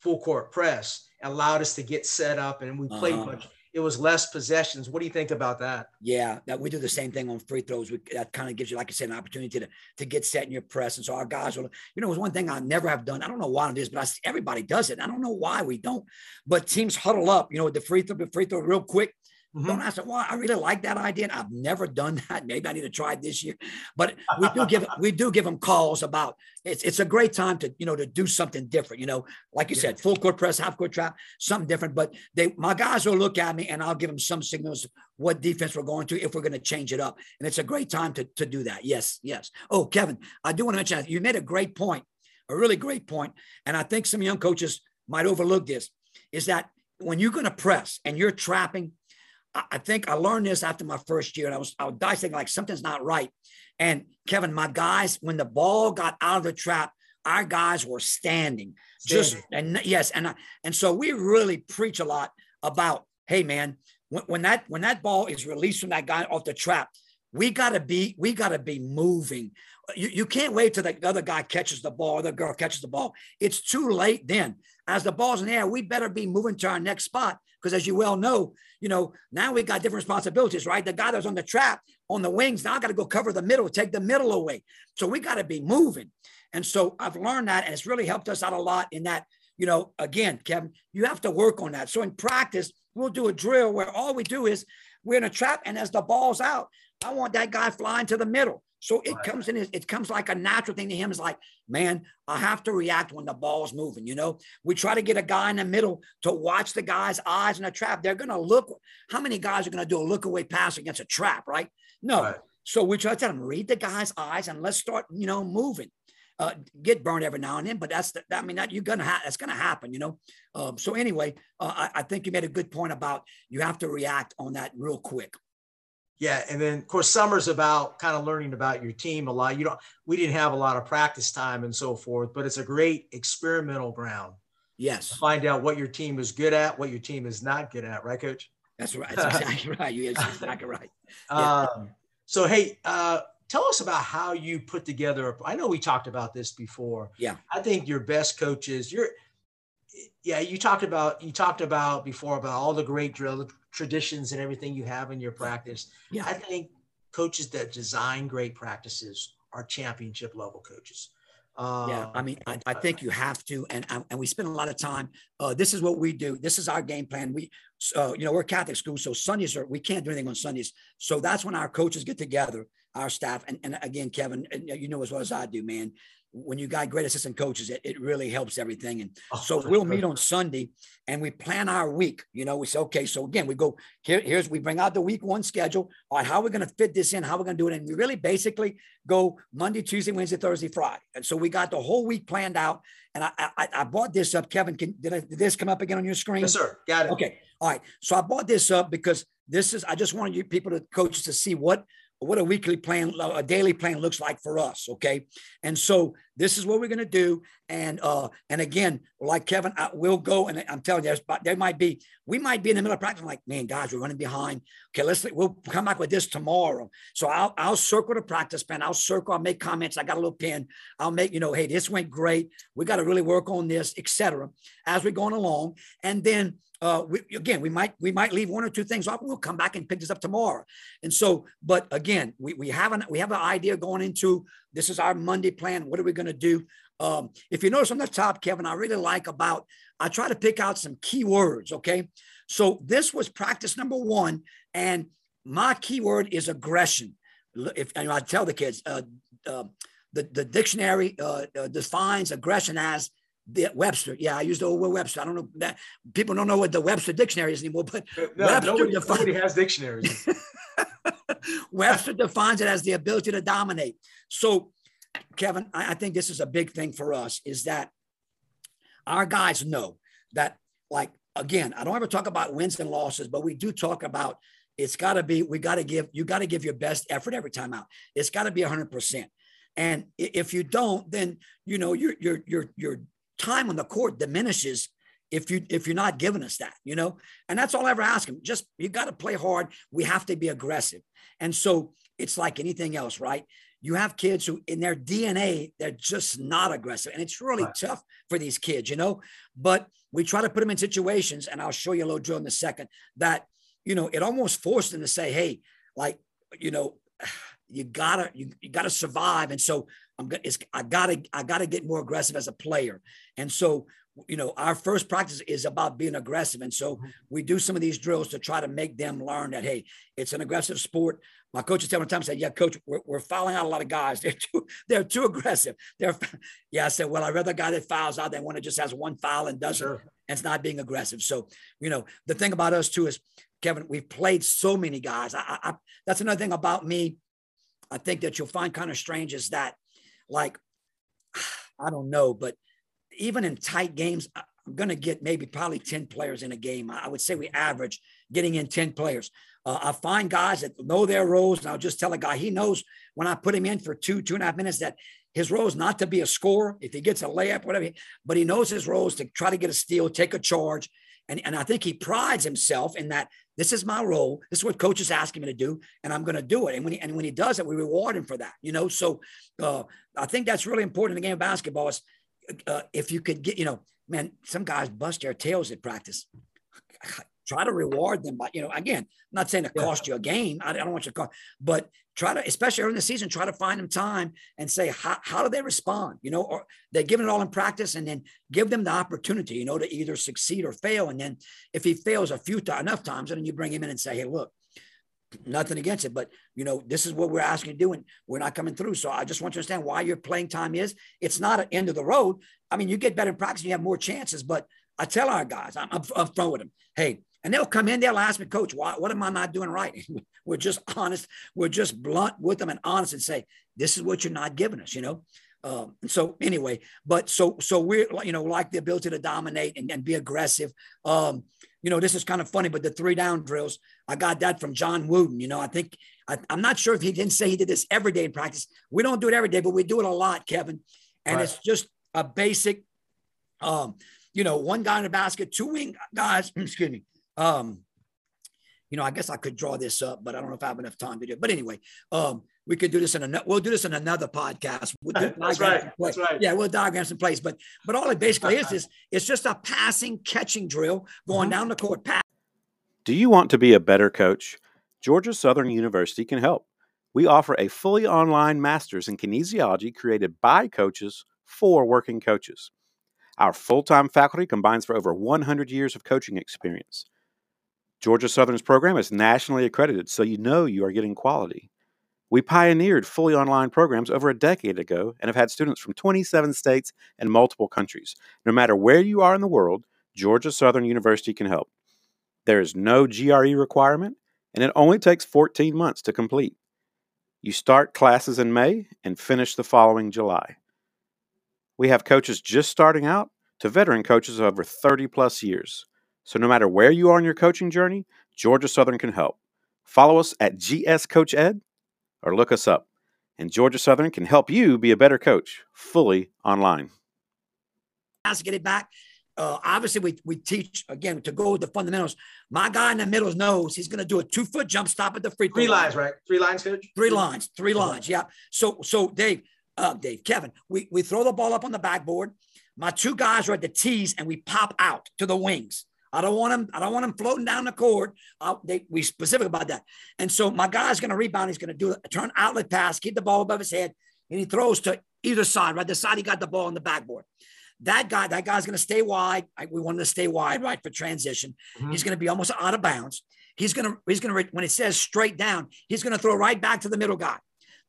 full court press, allowed us to get set up, and we played uh-huh. much. It was less possessions. What do you think about that? Yeah, that we do the same thing on free throws. We, that kind of gives you, like I said, an opportunity to, to get set in your press. And so our guys will, you know, it was one thing I never have done. I don't know why it is, but I, everybody does it. I don't know why we don't, but teams huddle up, you know, with the free throw, the free throw real quick. Mm-hmm. Don't ask, well, I really like that idea. And I've never done that. Maybe I need to try it this year, but we do give, we do give them calls about, it's, it's a great time to, you know, to do something different, you know, like you yeah. said, full court press, half court trap, something different. But they, my guys will look at me and I'll give them some signals, what defense we're going to, if we're going to change it up. And it's a great time to, to do that. Yes. Yes. Oh, Kevin, I do want to mention that you made a great point, a really great point. And I think some young coaches might overlook this, is that when you're going to press and you're trapping, I think I learned this after my first year, and I was I was dissecting, like, something's not right. And Kevin, my guys, when the ball got out of the trap, our guys were standing. Just and yes, and I, and so we really preach a lot about, hey man, when, when that when that ball is released from that guy off the trap, we gotta be we gotta be moving. You, you can't wait till the other guy catches the ball, or the girl catches the ball. It's too late then. As the ball's in the air, we better be moving to our next spot. Because as you well know, you know, now we've got different responsibilities, right? The guy that's on the trap, on the wings, now I got to go cover the middle, take the middle away. So we got to be moving. And so I've learned that, and it's really helped us out a lot in that, you know, again, Kevin, you have to work on that. So in practice, we'll do a drill where all we do is we're in a trap, and as the ball's out, I want that guy flying to the middle. So it right. comes in, it comes like a natural thing to him. It's like, man, I have to react when the ball's moving. You know, we try to get a guy in the middle to watch the guy's eyes in a trap. They're going to look. How many guys are going to do a look away pass against a trap, right? No. Right. So we try to tell them, read the guy's eyes and let's start, you know, moving. Uh, get burned every now and then, but that's, the, I mean, that you're going to have, that's going to happen, you know? Um, so anyway, uh, I, I think you made a good point about you have to react on that real quick. Yeah. And then of course, summer's about kind of learning about your team a lot. You don't, we didn't have a lot of practice time and so forth, but it's a great experimental ground. Yes. To find out what your team is good at, what your team is not good at. Right, coach? That's right. That's exactly right. You're exactly right. Yeah. Um, so, hey, uh, tell us about how you put together. A, I know we talked about this before. Yeah. I think your best coaches, you're, yeah, you talked about, you talked about before about all the great drill traditions and everything you have in your practice. Yeah. I think coaches that design great practices are championship level coaches. Um, yeah. I mean, I, I think you have to, and, and we spend a lot of time. Uh, this is what we do. This is our game plan. We, uh, you know, we're Catholic school. So Sundays are, we can't do anything on Sundays. So that's when our coaches get together. our staff. And, and again, Kevin, you know as well as I do, man, when you got great assistant coaches, it, it really helps everything. And oh, so we'll meet on Sunday and we plan our week. You know, we say, okay, so again, we go here, here's, we bring out the week one schedule. All right, how are we going to fit this in? How are we going to do it? And we really basically go Monday, Tuesday, Wednesday, Thursday, Friday. And so we got the whole week planned out. And I, I, I brought this up, Kevin, can, did, I, did this come up again on your screen? Yes, sir. Got it. Okay. All right. So I brought this up because this is, I just wanted you people to coaches to see what, what a weekly plan, a daily plan looks like for us. Okay. And so this is what we're going to do. And, uh, and again, like Kevin, I will go. And I'm telling you, there might be, we might be in the middle of practice. I'm like, man, guys, we're running behind. Okay. Let's, we'll come back with this tomorrow. So I'll, I'll circle the practice plan. I'll circle, I'll make comments. I got a little pen. I'll make, you know, hey, this went great. We got to really work on this, et cetera, as we're going along. And then, Uh, we, again, we might, we might leave one or two things off and we'll come back and pick this up tomorrow. And so, but again, we, we have an, we have an idea going into, this is our Monday plan. What are we going to do? Um, if you notice on the top, Kevin, I really like about, I try to pick out some key words. Okay. So this was practice number one. And my key word is aggression. If and I tell the kids, uh, uh, the, the dictionary uh, uh, defines aggression as The Webster. Yeah, I used the old Webster. I don't know that people don't know what the Webster dictionary is anymore, but no, Webster nobody, defines, nobody has dictionaries. Webster defines it as the ability to dominate. So, Kevin, I, I think this is a big thing for us is that our guys know that, like, again, I don't ever talk about wins and losses, but we do talk about it's got to be, we got to give, you got to give your best effort every time out. It's got to be one hundred percent. And if you don't, then, you know, you're, you're, you're, you're, time on the court diminishes if you if you're not giving us that, you know, and that's all I ever ask them. Just you got to play hard. We have to be aggressive, and so it's like anything else, right? You have kids who, in their D N A, they're just not aggressive, and it's really right. tough for these kids, you know. But we try to put them in situations, and I'll show you a little drill in a second. That you know, it almost forced them to say, "Hey, like you know, you gotta you, you gotta survive," and so. I'm gonna. It's, I gotta. I gotta get more aggressive as a player, and so you know our first practice is about being aggressive, and so we do some of these drills to try to make them learn that hey, it's an aggressive sport. My coaches tell me time said, "Yeah, coach, we're, we're fouling out a lot of guys. They're too. They're too aggressive. They're." Yeah, I said, "Well, I'd rather a guy that fouls out than one that just has one foul and doesn't. Sure. And it's not being aggressive." So you know the thing about us too is Kevin. We've played so many guys. I. I, I that's another thing about me. I think that you'll find kind of strange is that. Like, I don't know, but even in tight games, I'm going to get maybe probably ten players in a game. I would say we average getting in ten players. Uh, I find guys that know their roles, and I'll just tell a guy, he knows when I put him in for two, two and a half minutes that his role is not to be a scorer, if he gets a layup, whatever, but he knows his role is to try to get a steal, take a charge. And, and I think he prides himself in that this is my role. This is what coach is asking me to do, and I'm going to do it. And when he, and when he does it, we reward him for that, you know? So uh, I think that's really important in the game of basketball is uh, if you could get, you know, man, some guys bust their tails at practice. Try to reward them by, you know, again, I'm not saying it cost you a game. I don't want you to cost, but try to, especially early in the season, try to find them time and say, how, how do they respond? You know, or they're giving it all in practice and then give them the opportunity, you know, to either succeed or fail. And then if he fails a few times, enough times, then you bring him in and say, hey, look, nothing against it, but you know, this is what we're asking you to do, and we're not coming through. So I just want you to understand why your playing time is. It's not an end of the road. I mean, you get better in practice, you have more chances, but I tell our guys, I'm upfront with them, hey, and they'll come in, they'll ask me, coach, why, what am I not doing right? We're just honest. We're just blunt with them and honest and say, this is what you're not giving us, you know? Um, and so anyway, but so, so we're, you know, like the ability to dominate and, and be aggressive. Um, you know, this is kind of funny, but the three down drills, I got that from John Wooden. You know, I think, I, I'm not sure if he didn't say he did this every day in practice. We don't do it every day, but we do it a lot, Kevin. And right. It's just a basic, um, you know, one guy in the basket, two wing guys, excuse me. Um, you know, I guess I could draw this up, but I don't know if I have enough time to do it. But anyway, um, we could do this in another, we'll do this in another podcast. We'll do That's right. That's right. Yeah. We'll diagram some plays, but, but all it basically is, is it's just a passing catching drill going mm-hmm. down the court. Pass. Do you want to be a better coach? Georgia Southern University can help. We offer a fully online master's in kinesiology created by coaches for working coaches. Our full-time faculty combines for over one hundred years of coaching experience. Georgia Southern's program is nationally accredited, so you know you are getting quality. We pioneered fully online programs over a decade ago and have had students from twenty-seven states and multiple countries. No matter where you are in the world, Georgia Southern University can help. There is no G R E requirement, and it only takes fourteen months to complete. You start classes in May and finish the following July. We have coaches just starting out to veteran coaches over thirty-plus years. So no matter where you are in your coaching journey, Georgia Southern can help. Follow us at G S Coach Ed or look us up. And Georgia Southern can help you be a better coach, fully online. Let's get it back. Uh, obviously, we we teach, again, to go with the fundamentals. My guy in the middle knows he's going to do a two-foot jump stop at the free throw. Three lines, right? Three lines, Coach? Three lines. Three lines, yeah. So, so Dave, uh, Dave, Kevin, we, we throw the ball up on the backboard. My two guys are at the tees, and we pop out to the wings. I don't want them. I don't want them floating down the court. Uh, they, we specific about that. And so my guy's going to rebound. He's going to do a turn outlet pass, keep the ball above his head, and he throws to either side, right? The side he got the ball on the backboard. That guy, that guy's going to stay wide. I, we want him to stay wide, right, for transition. Mm-hmm. He's going to be almost out of bounds. He's going to, he's going to, when it says straight down, he's going to throw right back to the middle guy.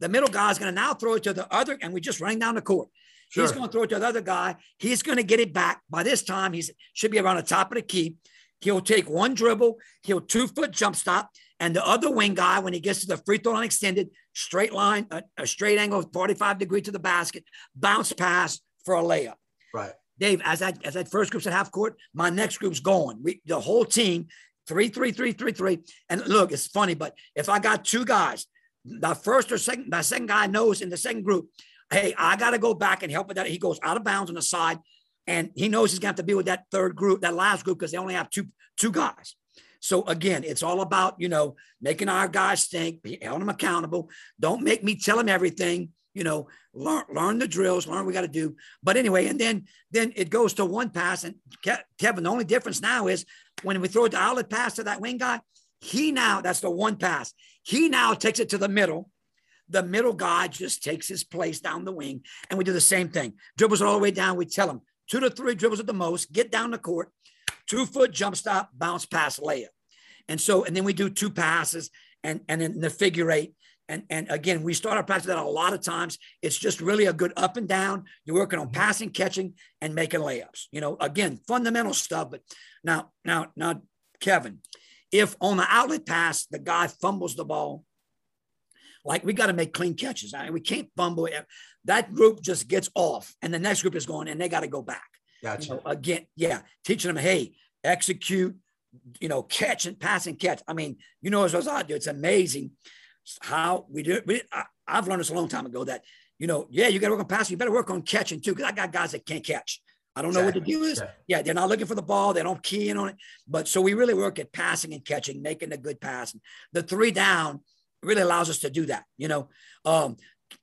The middle guy is going to now throw it to the other, and we're just running down the court. Sure. He's going to throw it to the other guy. He's going to get it back. By this time, he should be around the top of the key. He'll take one dribble. He'll two-foot jump stop. And the other wing guy, when he gets to the free throw line extended, straight line, a, a straight angle of forty-five degree to the basket, bounce pass for a layup. Right. Dave, as that, as that first group's at half court, my next group's going. We, the whole team, three, three, three, three, three. And look, it's funny, but if I got two guys, the first or second, the second guy knows in the second group, hey, I got to go back and help with that. He goes out of bounds on the side, and he knows he's going to have to be with that third group, that last group, because they only have two two guys. So, again, it's all about, you know, making our guys think, holding them accountable. Don't make me tell them everything. You know, learn, learn the drills, learn what we got to do. But anyway, and then then it goes to one pass. And Kevin, the only difference now is when we throw the outlet pass to that wing guy, he now, that's the one pass. He now takes it to the middle. The middle guy just takes his place down the wing, and we do the same thing. Dribbles all the way down. We tell him two to three dribbles at the most, get down the court, two-foot jump stop, bounce pass layup. And so, and then we do two passes and, and then the figure eight. And, and again, we start our practice that a lot of times. It's just really a good up and down. You're working on passing, catching, and making layups. You know, again, fundamental stuff. But now, now, now, Kevin, if on the outlet pass, the guy fumbles the ball, like, we got to make clean catches. I mean, we can't fumble it. That group just gets off, and the next group is going, and they got to go back. Gotcha. You know, again, yeah, teaching them, hey, execute, you know, catch and pass and catch. I mean, you know, as well as I do, it's amazing how we do it. We, I, I've learned this a long time ago that, you know, yeah, you got to work on passing. You better work on catching, too, because I got guys that can't catch. I don't know exactly what the deal is. Exactly. Yeah, they're not looking for the ball. They don't key in on it. But so we really work at passing and catching, making a good pass. The three down really allows us to do that. You know, um,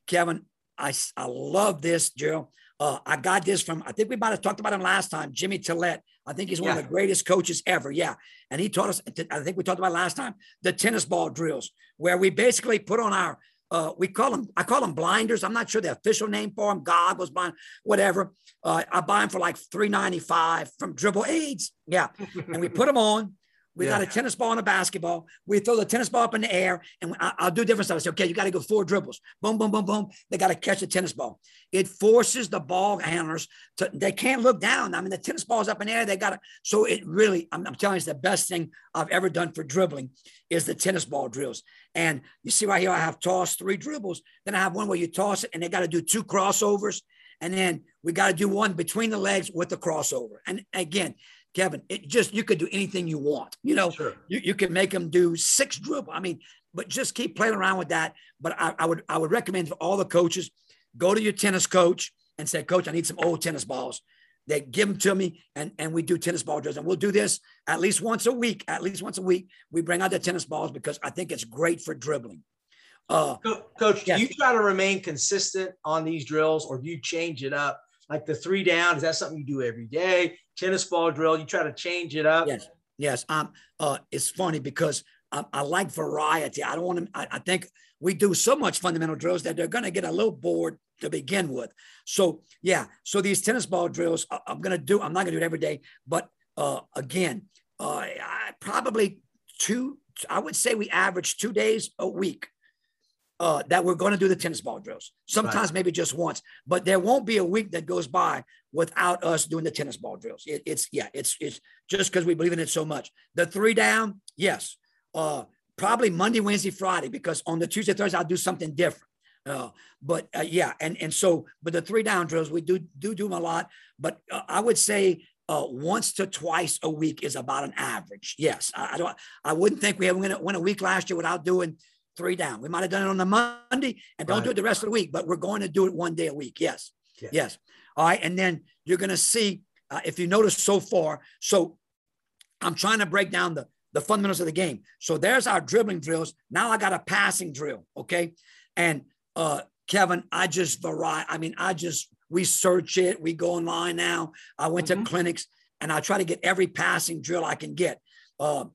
Kevin, I, I love this, Gerald. Uh, I got this from, I think we might have talked about him last time, Jimmy Tillett. I think he's one yeah. of the greatest coaches ever. Yeah. And he taught us, I think we talked about last time, the tennis ball drills, where we basically put on our, uh, we call them, I call them blinders. I'm not sure the official name for them, goggles, blind, whatever. Uh, I buy them for like three ninety-five from Dribble Aids. Yeah. And we put them on. We yeah. got a tennis ball and a basketball. We throw the tennis ball up in the air, and I, I'll do different stuff. I say, okay, you got to go four dribbles. Boom, boom, boom, boom. They got to catch the tennis ball. It forces the ball handlers to, they can't look down. I mean, the tennis ball is up in the air. They got to, so it really, I'm, I'm telling you, it's the best thing I've ever done for dribbling is the tennis ball drills. And you see right here, I have tossed three dribbles. Then I have one where you toss it, and they got to do two crossovers. And then we got to do one between the legs with the crossover. And again, Kevin, it just, you could do anything you want. You know, sure. you, you can make them do six dribble. I mean, but just keep playing around with that. But I, I would I would recommend for all the coaches, go to your tennis coach and say, Coach, I need some old tennis balls. They give them to me, and, and we do tennis ball drills. And we'll do this at least once a week. At least once a week, we bring out the tennis balls because I think it's great for dribbling. Uh, Coach, yeah. do you try to remain consistent on these drills, or do you change it up? Like the three down, is that something you do every day? Tennis ball drill, you try to change it up? Yes, yes. Um, uh, it's funny because I, I like variety. I don't want to, I, I think we do so much fundamental drills that they're going to get a little bored to begin with. So, yeah, so these tennis ball drills, I, I'm going to do, I'm not going to do it every day. But uh, again, uh, I probably two, I would say we average two days a week. uh, that we're going to do the tennis ball drills. Sometimes right. maybe just once, but there won't be a week that goes by without us doing the tennis ball drills. It, it's yeah, it's it's just because we believe in it so much. The three down, yes, uh, probably Monday, Wednesday, Friday, because on the Tuesday, Thursday, I'll do something different. Uh, but uh, yeah, and and so, but the three down drills, we do do do them a lot. But uh, I would say uh, once to twice a week is about an average. Yes, I, I don't. I wouldn't think we ever win a, win a week last year without doing three down. We might have done it on the Monday and don't right. do it the rest of the week, but we're going to do it one day a week. Yes, yes. yes. All right, and then you're going to see uh, if you notice so far. So I'm trying to break down the the fundamentals of the game. So there's our dribbling drills. Now I got a passing drill. Okay, and Uh, Kevin, I just vary. I mean, I just, we search it. We go online now. I went mm-hmm. to clinics and I try to get every passing drill I can get. Um,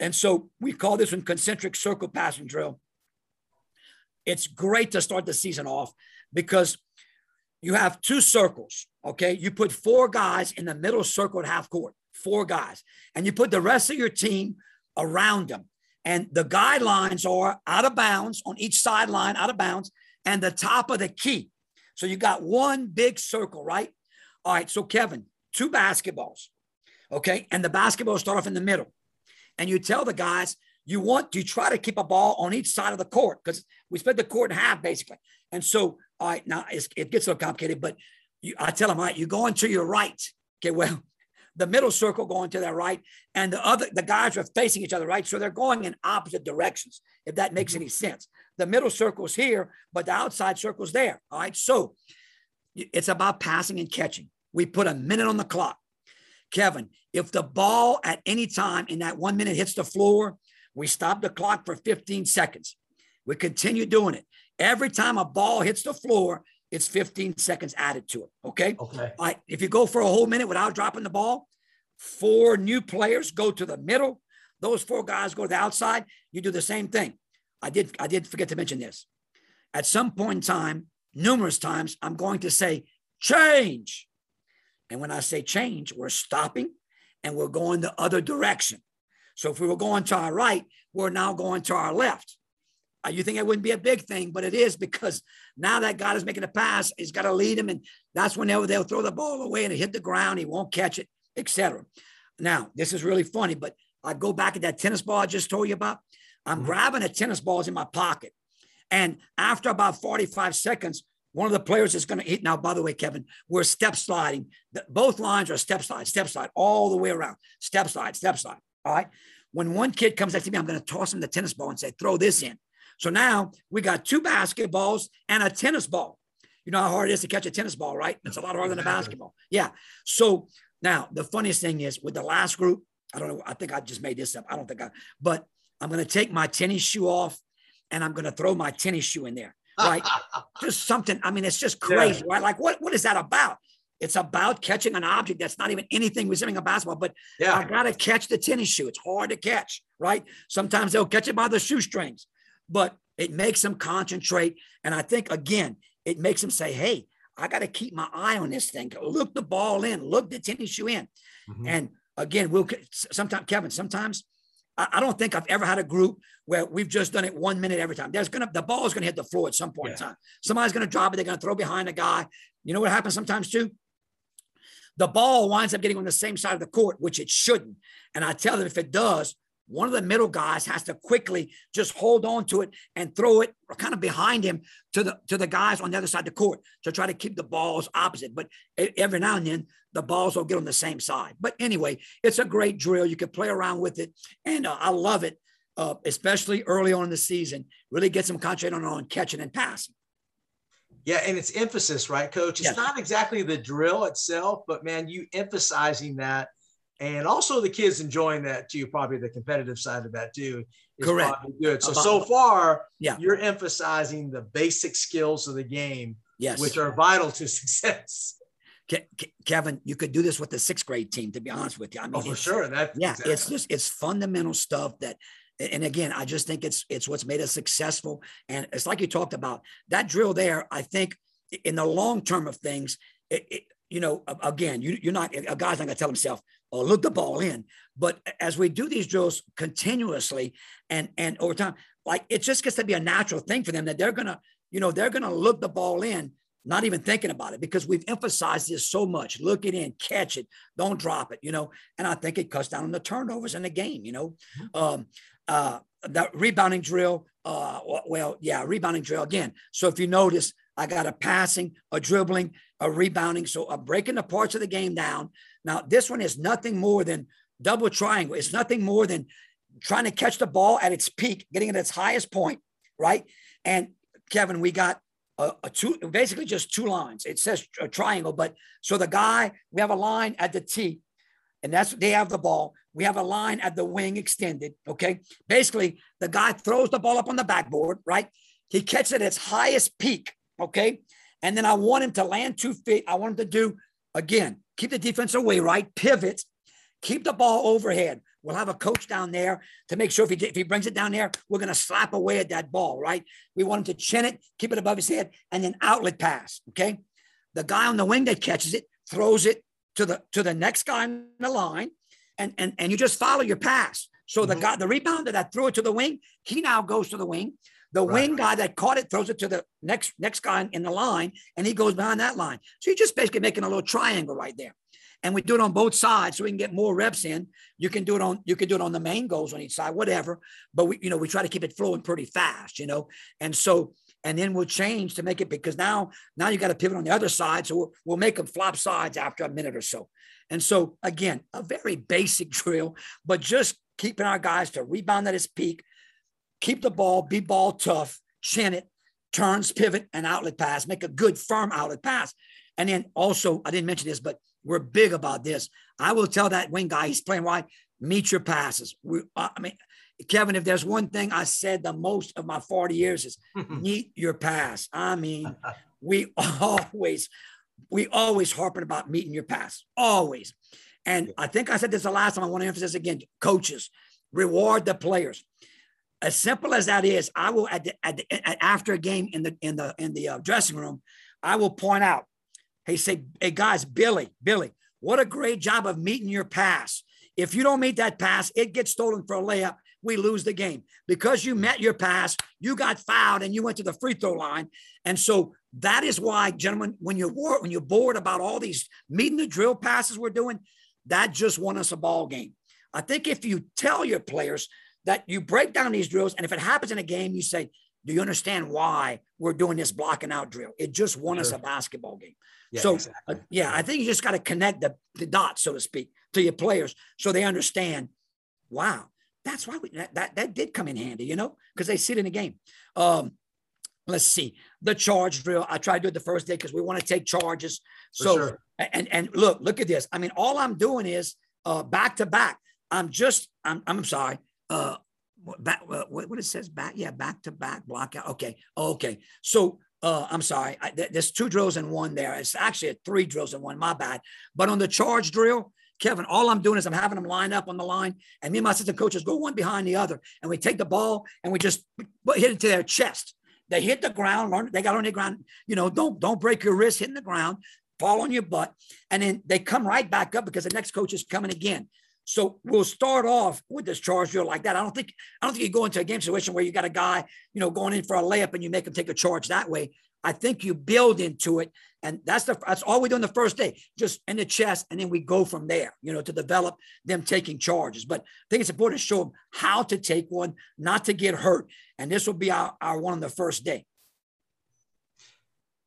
and so we call this one concentric circle passing drill. It's great to start the season off because you have two circles. Okay. You put four guys in the middle circle at half court, four guys, and you put the rest of your team around them. And the guidelines are out of bounds on each sideline, out of bounds, and the top of the key. So you got one big circle, right? All right, so Kevin, two basketballs, okay? And the basketballs start off in the middle. And you tell the guys, you want you try to keep a ball on each side of the court because we split the court in half, basically. And so, all right, now it's, it gets a little complicated, but you, I tell them, all right, you're going to your right. Okay, well, the middle circle going to their right, and the other, the guys are facing each other, right? So they're going in opposite directions, if that makes any sense. The middle circle's here, but the outside circle's there, all right? So it's about passing and catching. We put a minute on the clock. Kevin, if the ball at any time in that one minute hits the floor, we stop the clock for fifteen seconds. We continue doing it. Every time a ball hits the floor, it's fifteen seconds added to it, okay? Okay. All right. If you go for a whole minute without dropping the ball, four new players go to the middle. Those four guys go to the outside. You do the same thing. I did, I did forget to mention this. At some point in time, numerous times, I'm going to say, change. And when I say change, we're stopping and we're going the other direction. So if we were going to our right, we're now going to our left. You think it wouldn't be a big thing, but it is because now that guy is making a pass, he's got to lead him, and that's when they'll, they'll throw the ball away and it hit the ground, he won't catch it, et cetera. Now, this is really funny, but I go back at that tennis ball I just told you about. I'm mm-hmm. grabbing a tennis ball in my pocket, and after about forty-five seconds, one of the players is going to hit. Now, by the way, Kevin, we're step sliding. The, both lines are step slide, step slide, all the way around, step slide, step slide, all right? When one kid comes up to me, I'm going to toss him the tennis ball and say, throw this in. So now we got two basketballs and a tennis ball. You know how hard it is to catch a tennis ball, right? It's a lot harder than a basketball. Yeah. So now the funniest thing is with the last group, I don't know. I think I just made this up. I don't think I, but I'm going to take my tennis shoe off and I'm going to throw my tennis shoe in there. Right. Just something. I mean, it's just crazy, yeah. right? Like what, what is that about? It's about catching an object that's not even anything resembling a basketball, but yeah. I got to catch the tennis shoe. It's hard to catch, right? Sometimes they'll catch it by the shoestrings. But it makes them concentrate. And I think, again, it makes them say, hey, I got to keep my eye on this thing. Look the ball in. Look the tennis shoe in. Mm-hmm. And, again, we'll sometimes, Kevin, sometimes I, I don't think I've ever had a group where we've just done it one minute every time. There's going to The ball is going to hit the floor at some point yeah. in time. Somebody's going to drop it. They're going to throw behind a guy. You know what happens sometimes, too? The ball winds up getting on the same side of the court, which it shouldn't. And I tell them if it does, one of the middle guys has to quickly just hold on to it and throw it kind of behind him to the to the guys on the other side of the court to try to keep the balls opposite. But every now and then, the balls will get on the same side. But anyway, it's a great drill. You can play around with it. And uh, I love it, uh, especially early on in the season. Really get some concentration on, on catching and passing. Yeah, and it's emphasis, right, Coach? It's yes. not exactly the drill itself, but, man, you emphasizing that. And also the kids enjoying that too, probably the competitive side of that too. Is Correct. Probably good. So, about, so far, yeah. you're emphasizing the basic skills of the game, yes. which are vital to success. Ke- Ke- Kevin, you could do this with the sixth grade team, to be honest with you. I mean, oh, for sure. That's yeah, exactly. it's just, it's fundamental stuff that, and again, I just think it's, it's what's made us successful. And it's like you talked about that drill there. I think in the long term of things, it, it, you know, again, you, you're not, a guy's not going to tell himself, or look the ball in. But as we do these drills continuously and, and over time, like it's just gets to be a natural thing for them that they're going to, you know, they're going to look the ball in, not even thinking about it, because we've emphasized this so much. Look it in, catch it, don't drop it, you know. And I think it cuts down on the turnovers in the game, you know. Um, uh, the rebounding drill, uh, well, yeah, rebounding drill again. So if you notice, I got a passing, a dribbling, a rebounding. So I'm breaking the parts of the game down. Now, this one is nothing more than double triangle. It's nothing more than trying to catch the ball at its peak, getting it at its highest point, right? And, Kevin, we got a, a two, basically just two lines. It says a triangle, but so the guy, we have a line at the T, and that's they have the ball. We have a line at the wing extended, okay? Basically, the guy throws the ball up on the backboard, right? He catches it at its highest peak, okay? And then I want him to land two feet. I want him to do, again, keep the defense away, right? Pivot, keep the ball overhead. We'll have a coach down there to make sure if he, if he brings it down there, we're going to slap away at that ball, right? We want him to chin it, keep it above his head, and then outlet pass, okay? The guy on the wing that catches it, throws it to the to the next guy in the line, and and, and you just follow your pass. So mm-hmm. the guy, the rebounder that threw it to the wing, he now goes to the wing. The right. wing guy that caught it throws it to the next, next guy in the line, and he goes behind that line. So you're just basically making a little triangle right there. And we do it on both sides so we can get more reps in. You can do it on, you can do it on the main goals on each side, whatever. But we, you know, we try to keep it flowing pretty fast, you know. And so, and then we'll change to make it because now, now you got to pivot on the other side. So we'll, we'll make them flop sides after a minute or so. And so again, a very basic drill, but just keeping our guys to rebound at its peak, keep the ball, be ball tough, chin it, turns, pivot, and outlet pass, make a good firm outlet pass. And then also, I didn't mention this, but we're big about this. I will tell that wing guy, he's playing wide, meet your passes. We, I mean, Kevin, if there's one thing I said the most of my forty years is meet your pass. I mean, we always, we always harping about meeting your pass, always. And I think I said this the last time. I want to emphasize again, coaches, reward the players. As simple as that is, I will at the, at the at, after a game in the in the in the uh, dressing room, I will point out. Hey, say, hey, guys, Billy, Billy, what a great job of meeting your pass. If you don't meet that pass, it gets stolen for a layup. We lose the game because you met your pass, you got fouled, and you went to the free throw line. And so that is why, gentlemen, when you're when you're bored about all these meeting the drill passes we're doing, that just won us a ball game. I think if you tell your players that you break down these drills, and if it happens in a game, you say, do you understand why we're doing this blocking out drill? It just won sure. us a basketball game. Yeah, so, exactly. uh, yeah, I think you just got to connect the, the dots, so to speak, to your players so they understand, wow, that's why we, that, that, that did come in handy, you know, because they see it in the game. Um, let's see. The charge drill, I tried to do it the first day because we want to take charges. For so, sure. and and look, look at this. I mean, all I'm doing is uh, back to back. I'm just, I'm, I'm sorry. Uh, Back, what, what it says back? Yeah, back to back block out. Okay, okay. So uh, I'm sorry. I, th- there's two drills in one there. It's actually a three drills in one. My bad. But on the charge drill, Kevin, all I'm doing is I'm having them line up on the line, and me and my assistant coaches go one behind the other, and we take the ball and we just hit it to their chest. They hit the ground. Learn, they got on the ground. You know, don't don't break your wrist hitting the ground. Fall on your butt, and then they come right back up because the next coach is coming again. So we'll start off with this charge drill like that. I don't think I don't think you go into a game situation where you got a guy, you know, going in for a layup and you make him take a charge that way. I think you build into it, and that's the that's all we do on the first day, just in the chest, and then we go from there, you know, to develop them taking charges. But I think it's important to show them how to take one, not to get hurt, and this will be our, our one on the first day.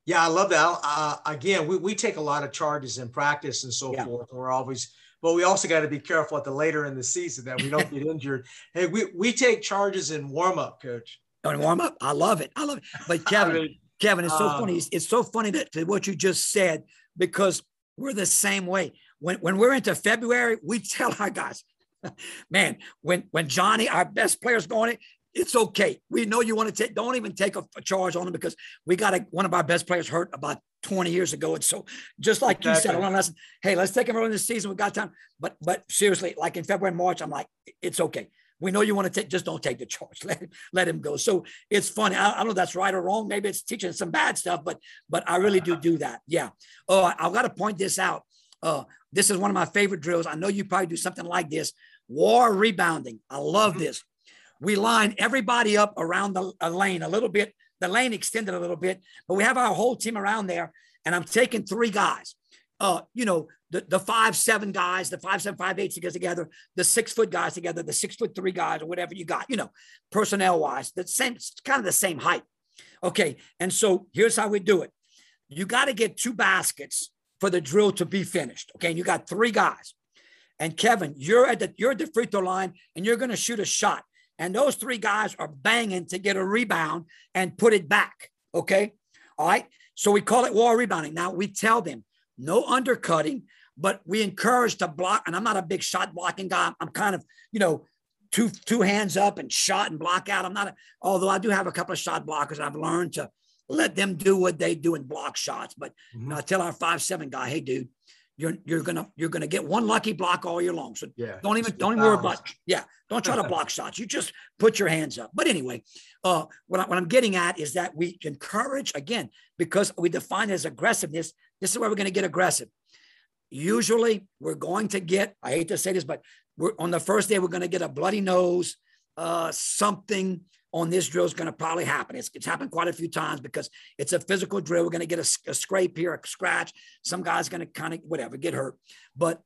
Yeah, I love that. Uh, again, we we take a lot of charges in practice and so yeah. forth. We're always. But we also got to be careful at the later in the season that we don't get injured. Hey, we, we take charges in warm-up, Coach. In warm-up? I love it. I love it. But, Kevin, I mean, Kevin, it's so um, funny. It's, it's so funny that, that what you just said, because we're the same way. When when we're into February, we tell our guys, man, when, when Johnny, our best player, is going in, it's okay. We know you want to take – don't even take a, a charge on him because we got a, one of our best players hurt about – twenty years ago. And so just like exactly. you said, lesson, hey, let's take him early in the season. We got time. But but seriously, like in February and March, I'm like, it's okay. We know you want to take, just don't take the charge. Let him, let him go. So it's funny. I, I don't know if that's right or wrong. Maybe it's teaching some bad stuff, but but I really do do that. Yeah. Oh, I, I've got to point this out. Uh, this is one of my favorite drills. I know you probably do something like this. War rebounding. I love this. We line everybody up around the a lane a little bit. The lane extended a little bit, but we have our whole team around there, and I'm taking three guys. Uh, you know, the, the five, seven guys, the five, seven, five, eight together, the six foot guys together, the six foot three guys or whatever you got, you know, personnel wise, the same, kind of the same height. Okay. And so here's how we do it. You got to get two baskets for the drill to be finished. Okay. And you got three guys, and Kevin, you're at the, you're at the free throw line and you're going to shoot a shot. And those three guys are banging to get a rebound and put it back. Okay. All right. So we call it wall rebounding. Now we tell them, no undercutting, but we encourage to block. And I'm not a big shot blocking guy. I'm kind of, you know, two two hands up and shot and block out. I'm not, a, although I do have a couple of shot blockers. I've learned to let them do what they do and block shots. But mm-hmm. you know, I tell our five, seven guy, hey dude, you're, you're going to, you're going to get one lucky block all year long. So yeah, don't even, don't even worry about, yeah. Don't try to block shots. You just put your hands up. But anyway, uh, what, I, what I'm getting at is that we encourage, again, because we define it as aggressiveness. This is where we're going to get aggressive. Usually we're going to get, I hate to say this, but we're on the first day, we're going to get a bloody nose. Uh, something on this drill is going to probably happen. It's, it's happened quite a few times because it's a physical drill. We're going to get a, a scrape here, a scratch. Some guy's going to kind of, whatever, get hurt, but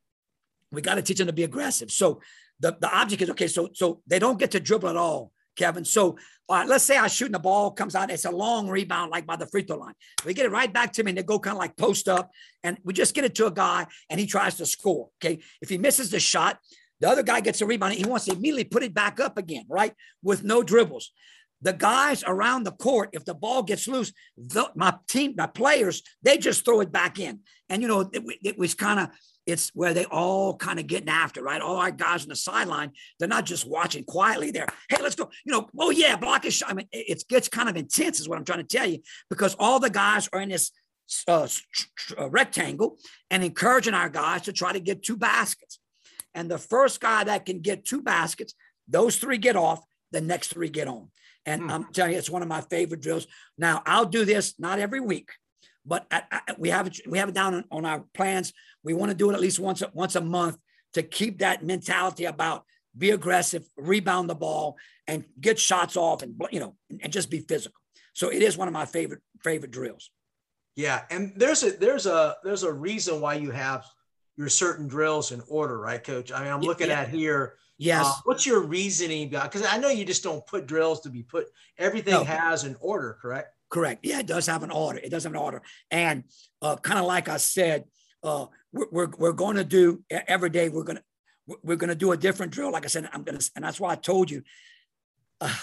we got to teach them to be aggressive. So the, the object is, okay, so, so they don't get to dribble at all, Kevin. So all right, let's say I shoot and the ball comes out. It's a long rebound, like by the free throw line. We get it right back to me and they go kind of like post up and we just get it to a guy and he tries to score. Okay. If he misses the shot, the other guy gets a rebound and he wants to immediately put it back up again, right? With no dribbles. The guys around the court, if the ball gets loose, the, my team, my players, they just throw it back in. And, you know, it, it was kind of, it's where they all kind of getting after, right? All our guys on the sideline, they're not just watching quietly there. Hey, let's go. You know, oh yeah, block is shot. I mean, it gets kind of intense is what I'm trying to tell you, because all the guys are in this uh, rectangle and encouraging our guys to try to get two baskets. And the first guy that can get two baskets, those three get off, the next three get on. And mm. I'm telling you, it's one of my favorite drills. Now I'll do this, not every week, but I, I, we have it, we have it down on, on our plans. We want to do it at least once, once a month to keep that mentality about be aggressive, rebound the ball, and get shots off, and you know, and just be physical. So it is one of my favorite favorite drills. Yeah, and there's a there's a there's a reason why you have your certain drills in order, right, Coach? I mean, I'm looking yeah. at here. Yes. Uh, what's your reasoning? Because I know you just don't put drills to be put. Everything no. has an order, correct? Correct. Yeah, it does have an order. It does have an order. And uh, kind of like I said, uh, we're, we're, we're going to do every day. We're going to, we're going to do a different drill. Like I said, I'm going to, and that's why I told you uh,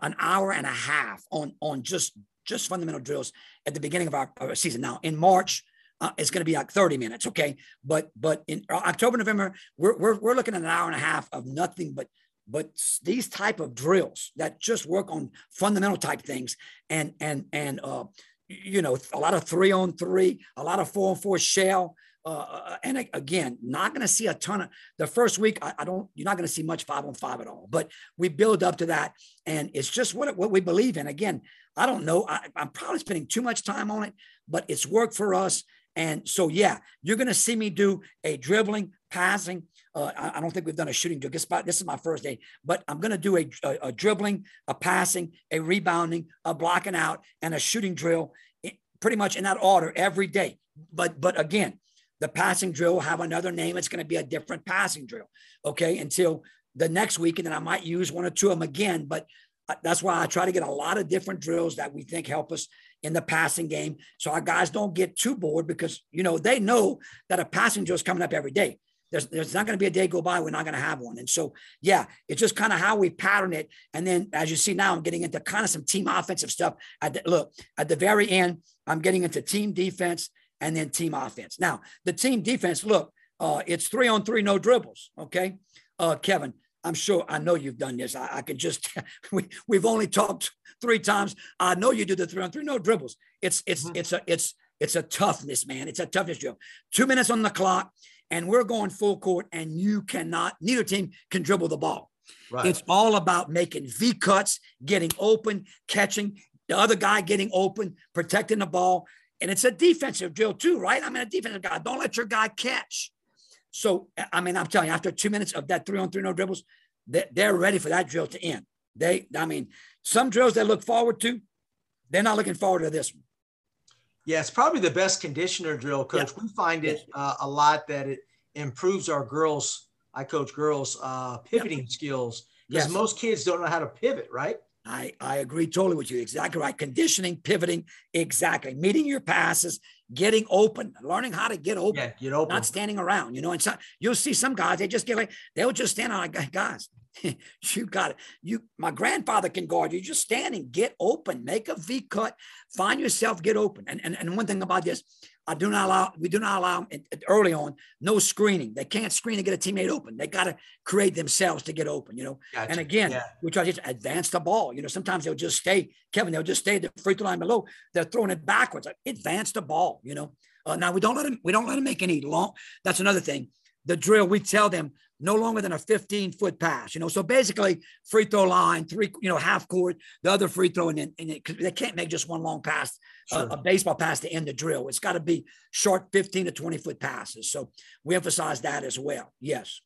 an hour and a half on, on just, just fundamental drills at the beginning of our, our season. Now in March, uh, it's going to be like thirty minutes. Okay. But, but in October, November, we're, we're, we're looking at an hour and a half of nothing but But these type of drills that just work on fundamental type things and, and, and, uh, you know, a lot of three on three, a lot of four on four shell. Uh, and again, not going to see a ton of the first week. I, I don't, you're not going to see much five on five at all, but we build up to that. And it's just what, what we believe in. Again, I don't know. I, I'm probably spending too much time on it, but it's worked for us. And so, yeah, you're going to see me do a dribbling, passing. Uh, I, I don't think we've done a shooting drill. This is my first day, but I'm going to do a, a, a dribbling, a passing, a rebounding, a blocking out, and a shooting drill pretty much in that order every day. But, but again, the passing drill will have another name. It's going to be a different passing drill, okay, until the next week. And then I might use one or two of them again. But that's why I try to get a lot of different drills that we think help us in the passing game. So our guys don't get too bored because, you know, they know that a passing drill is coming up every day. There's, there's not going to be a day go by. We're not going to have one. And so, yeah, it's just kind of how we pattern it. And then as you see now, I'm getting into kind of some team offensive stuff. At the, look, at the very end, I'm getting into team defense and then team offense. Now the team defense, look, uh, it's three on three, no dribbles. Okay. Uh, Kevin, I'm sure, I know you've done this. I, I can just, we, we've only talked three times. I know you do the three on three, no dribbles. It's, it's, mm-hmm. it's a, it's, it's a toughness, man. It's a toughness drill. Two minutes on the clock and we're going full court and you cannot, neither team can dribble the ball. Right. It's all about making V cuts, getting open, catching the other guy, getting open, protecting the ball. And it's a defensive drill too, right? I mean, a defensive guy, don't let your guy catch. So, I mean, I'm telling you, after two minutes of that three on three, no dribbles, they're ready for that drill to end. They, I mean, some drills they look forward to, they're not looking forward to this one. Yeah, it's probably the best conditioner drill, Coach. Yeah. We find it uh, a lot that it improves our girls. I coach girls uh, pivoting yeah. skills because yes. most kids don't know how to pivot, right? I, I agree totally with you. Exactly right. Conditioning, pivoting, exactly. Meeting your passes, getting open, learning how to get open, yeah, get open. Not standing around, you know, and so, you'll see some guys, they just get like, they'll just stand out like, guys, you got it. You, my grandfather can guard you. Just standing, get open, make a V cut, find yourself, get open. And, and, and one thing about this, I do not allow, we do not allow early on, no screening. They can't screen to get a teammate open. They got to create themselves to get open, you know? Gotcha. And again, yeah. we try to just advance the ball. You know, sometimes they'll just stay, Kevin, they'll just stay at the free throw line below. They're throwing it backwards. Like, advance the ball, you know? Uh, now we don't let them, we don't let them make any long, that's another thing. The drill, we tell them no longer than a fifteen foot pass, you know? So basically free throw line, three, you know, half court, the other free throw. And then and it, cause they can't make just one long pass, sure. a, a baseball pass to end the drill. It's gotta be short fifteen to twenty foot passes. So we emphasize that as well. Yes.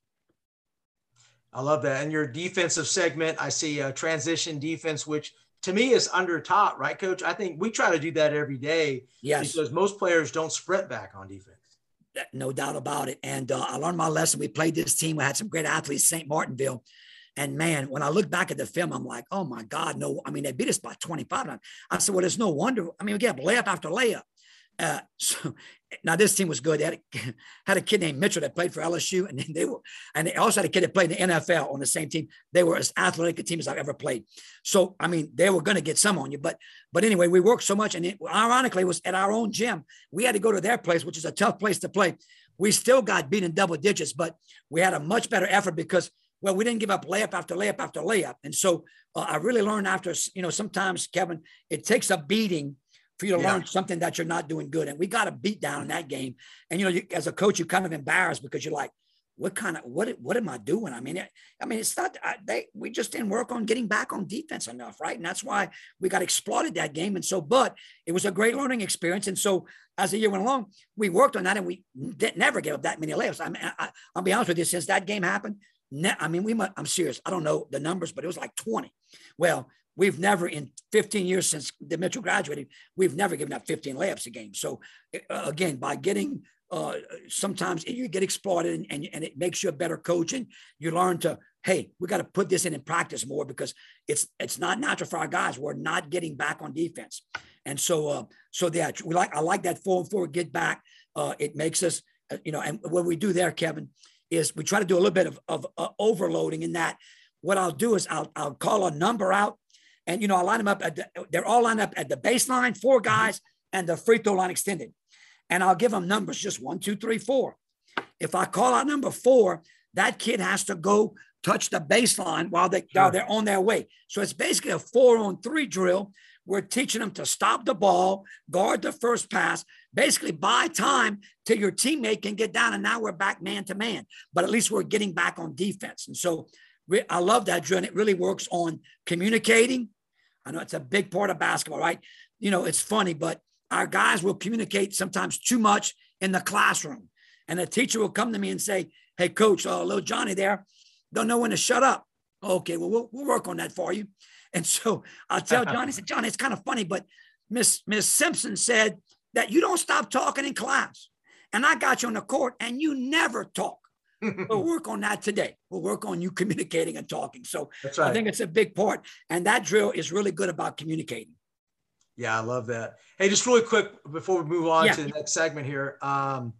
I love that. And your defensive segment, I see a transition defense, which to me is under taught, right, Coach? I think we try to do that every day. Yes. Because most players don't sprint back on defense. No doubt about it. And uh, I learned my lesson. We played this team. We had some great athletes, Saint Martinville. And man, when I look back at the film, I'm like, oh my God, no. I mean, they beat us by twenty-five. I said, well, there's no wonder. I mean, we get layup after layup. Uh, so now this team was good. They had a, had a kid named Mitchell that played for L S U. And then they were, and they also had a kid that played in the N F L on the same team. They were as athletic a team as I've ever played. So, I mean, they were going to get some on you, but, but anyway, we worked so much. And it ironically was at our own gym. We had to go to their place, which is a tough place to play. We still got beat in double digits, but we had a much better effort because, well, we didn't give up layup after layup after layup. And so uh, I really learned after, you know, sometimes Kevin, it takes a beating for you to yeah. learn something that you're not doing good. And we got a beat down in that game. And, you know, you, as a coach, you're kind of embarrassed because you're like, what kind of, what, what am I doing? I mean, it, I mean, it's not, I, they, we just didn't work on getting back on defense enough. Right. And that's why we got exploited that game. And so, but it was a great learning experience. And so as the year went along, we worked on that and we did, never gave up that many layups. I mean, I, I'll be honest with you, since that game happened, ne- I mean, we might, I'm serious. I don't know the numbers, but it was like twenty. Well, we've never in fifteen years since the Mitchell graduated, we've never given up fifteen layups a game. So uh, again, by getting, uh, sometimes you get exploited and, and, and it makes you a better coach. And you learn to, hey, we got to put this in and practice more because it's, it's not natural for our guys. We're not getting back on defense. And so, uh, so that we like, I like that four and four get back. Uh, it makes us, uh, you know, and what we do there, Kevin, is we try to do a little bit of, of uh, overloading in that. What I'll do is I'll, I'll call a number out. And, you know, I line them up. At the, they're all lined up at the baseline, four guys, and the free throw line extended. And I'll give them numbers, just one, two, three, four. If I call out number four, that kid has to go touch the baseline while, they, while they're on their way. So it's basically a four-on-three drill. We're teaching them to stop the ball, guard the first pass, basically buy time till your teammate can get down, and now we're back man-to-man. But at least we're getting back on defense. And so we, I love that drill, and it really works on communicating. I know it's a big part of basketball, right? You know, it's funny, but our guys will communicate sometimes too much in the classroom. And the teacher will come to me and say, hey, coach, uh, little Johnny there, don't know when to shut up. Okay, well, well, we'll work on that for you. And so I'll tell Johnny, I said, Johnny, it's kind of funny, but Miss Miss Simpson said that you don't stop talking in class. And I got you on the court and you never talk. We'll work on that today. We'll work on you communicating and talking. So right. I think it's a big part. And that drill is really good about communicating. Yeah, I love that. Hey, just really quick before we move on yeah. to the next segment here. Um,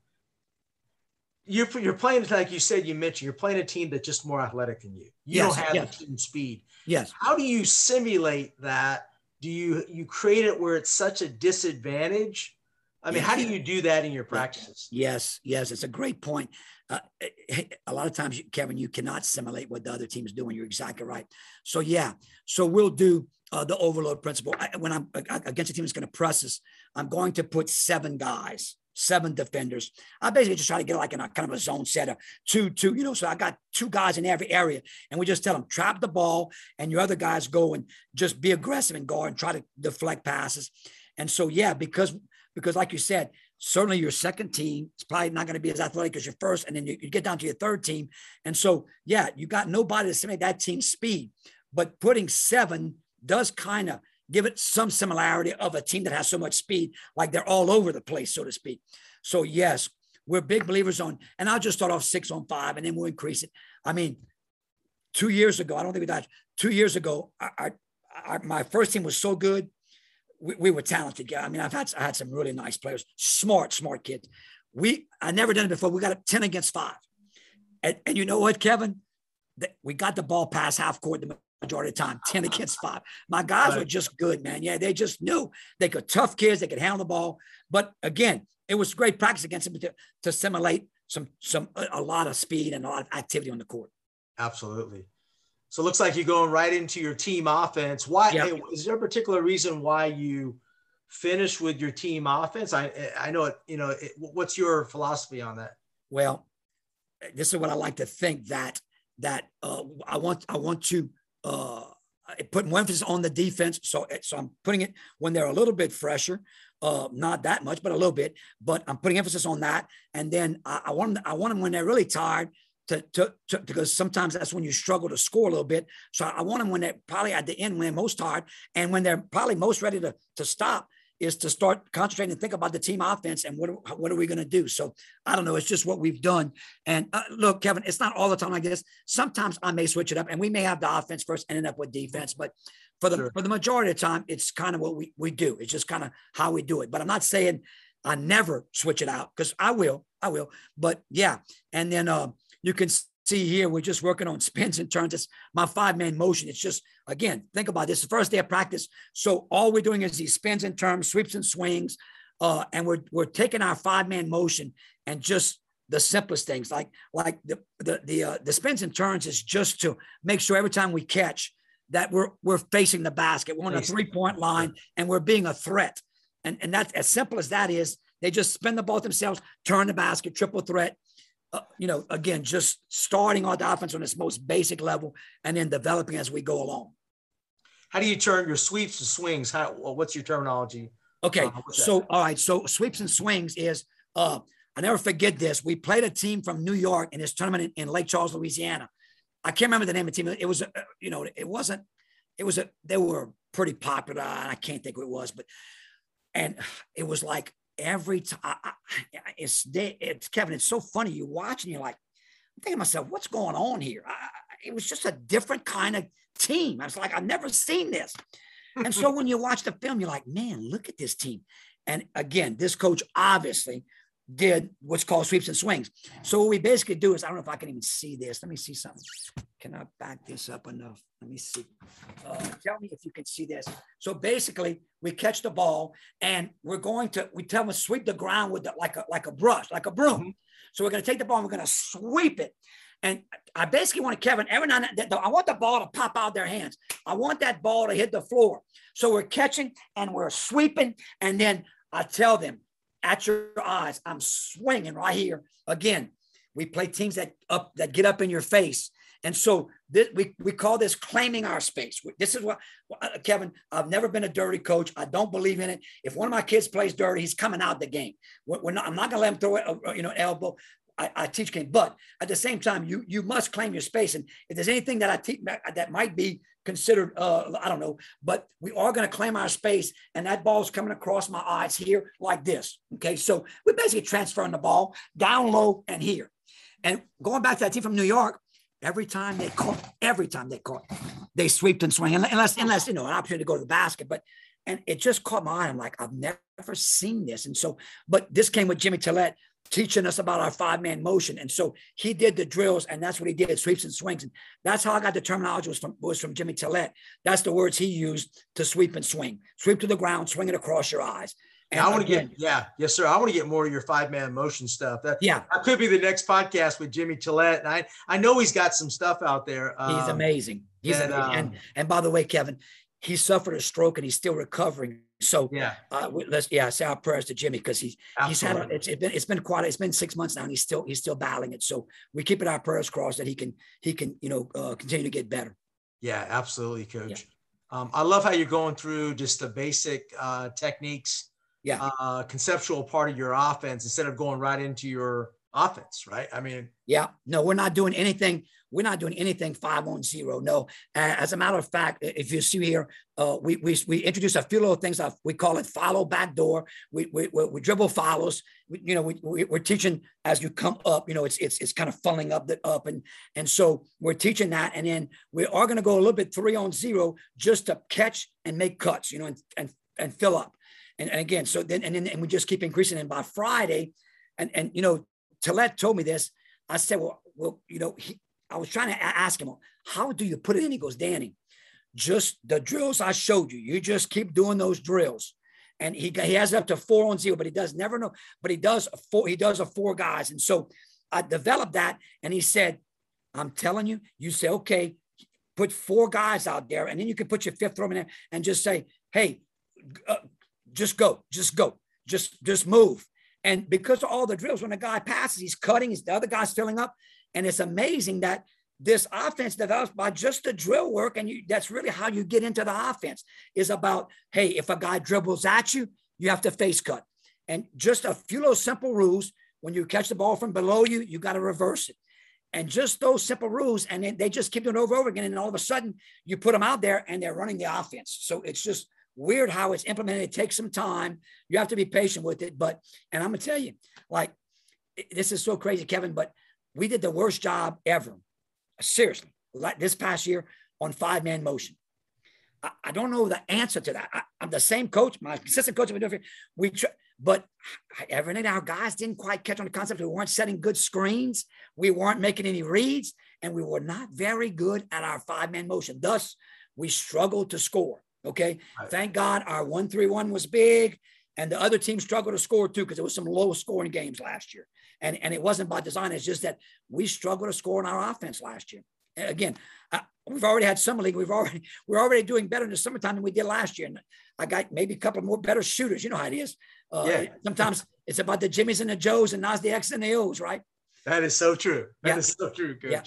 you're, you're playing, like you said, you mentioned, you're playing a team that's just more athletic than you. You yes, don't have yes. the team speed. Yes. How do you simulate that? Do you, you create it where it's such a disadvantage? I mean, yes. how do you do that in your practices? Yes, yes, it's a great point. Uh, a lot of times, Kevin, you cannot simulate what the other team is doing. You're exactly right. So, yeah, so we'll do uh, the overload principle. I, when I'm against a team that's going to press us, I'm going to put seven guys, seven defenders. I basically just try to get like in a kind of a zone set of two, two, you know, so I got two guys in every area. And we just tell them, trap the ball, and your other guys go and just be aggressive and guard and try to deflect passes. And so, yeah, because – Because like you said, certainly your second team is probably not going to be as athletic as your first, and then you, you get down to your third team. And so, yeah, you got nobody to simulate that team's speed. but putting seven does kind of give it some similarity of a team that has so much speed, like they're all over the place, so to speak. So yes, we're big believers on, and I'll just start off six on five, and then we'll increase it. I mean, two years ago, I don't think we dodged. Two years ago, I, I, I, my first team was so good. We, we were talented. I mean, I've had, I had some really nice players, smart, smart kids. We, I never done it before. We got a ten against five. And, and you know what, Kevin? The, we got the ball past half court the majority of the time, ten against five. My guys right. were just good, man. Yeah, they just knew they could tough kids. They could handle the ball. But again, it was great practice against them to, to simulate some, some, a lot of speed and a lot of activity on the court. Absolutely. So it looks like you're going right into your team offense. Why yep. is there a particular reason why you finish with your team offense? I, I know it, you know, it, what's your philosophy on that? Well, this is what I like to think that, that uh, I want, I want to uh, put more emphasis on the defense. So, so I'm putting it when they're a little bit fresher, uh, not that much, but a little bit, but I'm putting emphasis on that. And then I, I want them, I want them when they're really tired to, to, to, because sometimes that's when you struggle to score a little bit. So I want them when they're probably at the end, when they're most tired and when they're probably most ready to, to stop, is to start concentrating and think about the team offense and what are, what are we going to do? So I don't know. It's just what we've done. And uh, look, Kevin, it's not all the time like this. Sometimes I may switch it up and we may have the offense first and end up with defense. But for the, sure. for the majority of the time, it's kind of what we, we do. It's just kind of how we do it. But I'm not saying I never switch it out, because I will, I will. But yeah. And then uh, you can see here, we're just working on spins and turns. It's my five-man motion. It's just, again, think about this. The first day of practice. So all we're doing is these spins and turns, sweeps and swings, uh, and we're we're taking our five-man motion and just the simplest things, like like the the the, uh, the spins and turns is just to make sure every time we catch that we're we're facing the basket, we're on a three-point line, and we're being a threat. And and that's as simple as that is. They just spin the ball themselves, turn the basket, triple threat. Uh, you know, again, just starting on the offense on its most basic level and then developing as we go along. How do you turn your sweeps and swings? How, what's your terminology? Okay. Uh, so, all right. So sweeps and swings is, uh, I never forget this. We played a team from New York in this tournament in, in Lake Charles, Louisiana. I can't remember the name of the team. It was, uh, you know, it wasn't, it was, a, they were pretty popular. I can't think who it was, but, and it was like, every time it's day, it's Kevin, it's so funny. You watch and you're like, I'm thinking to myself, what's going on here? I, it was just a different kind of team. I was like, I've never seen this. And so when you watch the film, you're like, man, look at this team. And again, this coach obviously did what's called sweeps and swings. So what we basically do is, I don't know if I can even see this. Let me see something. Can I back this up enough? Let me see. Uh, tell me if you can see this. So basically, we catch the ball and we're going to, we tell them to sweep the ground with the, like a like a brush, like a broom. Mm-hmm. So we're going to take the ball and we're going to sweep it. And I basically want Kevin, every now and then, I want the ball to pop out their hands. I want that ball to hit the floor. So we're catching and we're sweeping. And then I tell them, at your eyes, I'm swinging right here. Again, we play teams that up that get up in your face. And so this, we, we call this claiming our space. This is what, Kevin, I've never been a dirty coach. I don't believe in it. If one of my kids plays dirty, he's coming out the game. We're not, I'm not going to let him throw it, you know, elbow. I, I teach game. But at the same time, you you must claim your space. And if there's anything that I teach that might be considered, uh, I don't know, but we are going to claim our space. And that ball's coming across my eyes here like this. Okay, so we're basically transferring the ball down low and here. And going back to that team from New York, every time they caught, every time they caught, they sweeped and swung. Unless, unless you know, an opportunity to go to the basket, but. And it just caught my eye. I'm like, I've never seen this. And so, but this came with Jimmy Tillett teaching us about our five-man motion. And so he did the drills, and that's what he did, sweeps and swings. And that's how I got the terminology was from, was from Jimmy Tillett. That's the words he used to sweep and swing. Sweep to the ground, swing it across your eyes. And I want to get, yeah, yes, sir. I want to get more of your five-man motion stuff. That, yeah. That could be the next podcast with Jimmy Tillett. And I, I know he's got some stuff out there. Um, he's amazing. He's and, amazing. Um, and, and by the way, Kevin, he suffered a stroke and he's still recovering. So yeah, uh, let's yeah, say our prayers to Jimmy because he's Absolutely. he's had a, it's, it's been it's been quite it's been six months now and he's still he's still battling it. So we're keeping our prayers crossed that he can he can you know uh, continue to get better. Yeah, absolutely, Coach. Yeah. Um, I love how you're going through just the basic uh, techniques, yeah, uh, conceptual part of your offense instead of going right into your offense, right? I mean, yeah, no, we're not doing anything. We're not doing anything five on zero. No, as a matter of fact, if you see here, uh, we we we introduce a few little things. We call it follow backdoor. We we we dribble follows. We, you know, we, we we're teaching as you come up. You know, it's it's it's kind of funneling up the up, and and so we're teaching that, and then we are going to go a little bit three on zero just to catch and make cuts. You know, and and and fill up, and, and again, so then and then and we just keep increasing. And by Friday, and and you know. Tillett told me this. I said, well, well, you know, he, I was trying to ask him, how do you put it in? He goes, Danny, just the drills I showed you, you just keep doing those drills. And he he has up to four on zero, but he does never know, but he does a four, he does a four guys. And so I developed that. And he said, I'm telling you, you say, okay, put four guys out there. And then you can put your fifth throw in there and just say, hey, uh, just go, just go, just, just move. And because of all the drills, when a guy passes, he's cutting, he's, the other guy's filling up. And it's amazing that this offense develops by just the drill work. And you, that's really how you get into the offense is about, hey, if a guy dribbles at you, you have to face cut. And just a few little simple rules. When you catch the ball from below you, you got to reverse it. And just those simple rules. And then they just keep doing it over and over again. And all of a sudden you put them out there and they're running the offense. So it's just weird how it's implemented. It takes some time. You have to be patient with it. But, and I'm going to tell you, like, this is so crazy, Kevin, but we did the worst job ever, seriously, like this past year on five-man motion. I, I don't know the answer to that. I, I'm the same coach, my assistant coach, we tr- but every night our guys didn't quite catch on the concept. We weren't setting good screens. We weren't making any reads, and we were not very good at our five-man motion. Thus, we struggled to score. Okay. Thank God our one three one was big, and the other team struggled to score too, because it was some low scoring games last year. And, and it wasn't by design. It's just that we struggled to score in our offense last year. And again, uh, we've already had summer league. We've already, we're already doing better in the summertime than we did last year. And I got maybe a couple more better shooters. You know how it is. Uh, yeah. Sometimes it's about the Jimmies and the Joes and not the X and the O's, right? That is so true. That yeah. is so true, Coach. Yeah.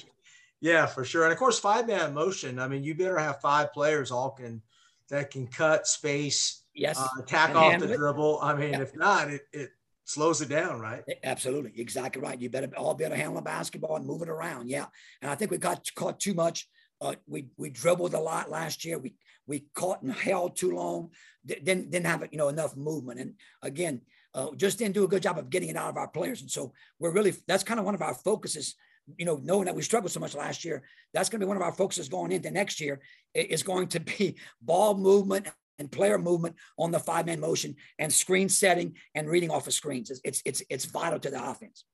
yeah, for sure. And of course, five man motion. I mean, you better have five players all can, that can cut space, yes, uh, attack off the dribble. I mean, yeah. if not, it, it slows it down, right? Absolutely. Exactly right. You better all be able to handle the basketball and move it around. Yeah. And I think we got caught too much. Uh, we we dribbled a lot last year. We we caught and held too long. D- didn't, didn't have you know enough movement. And again, uh, just didn't do a good job of getting it out of our players. And so we're really, that's kind of one of our focuses. You know, knowing that we struggled so much last year, that's going to be one of our focuses going into next year. It's going to be ball movement and player movement on the five-man motion and screen setting and reading off of screens. It's, it's, it's, it's vital to the offense.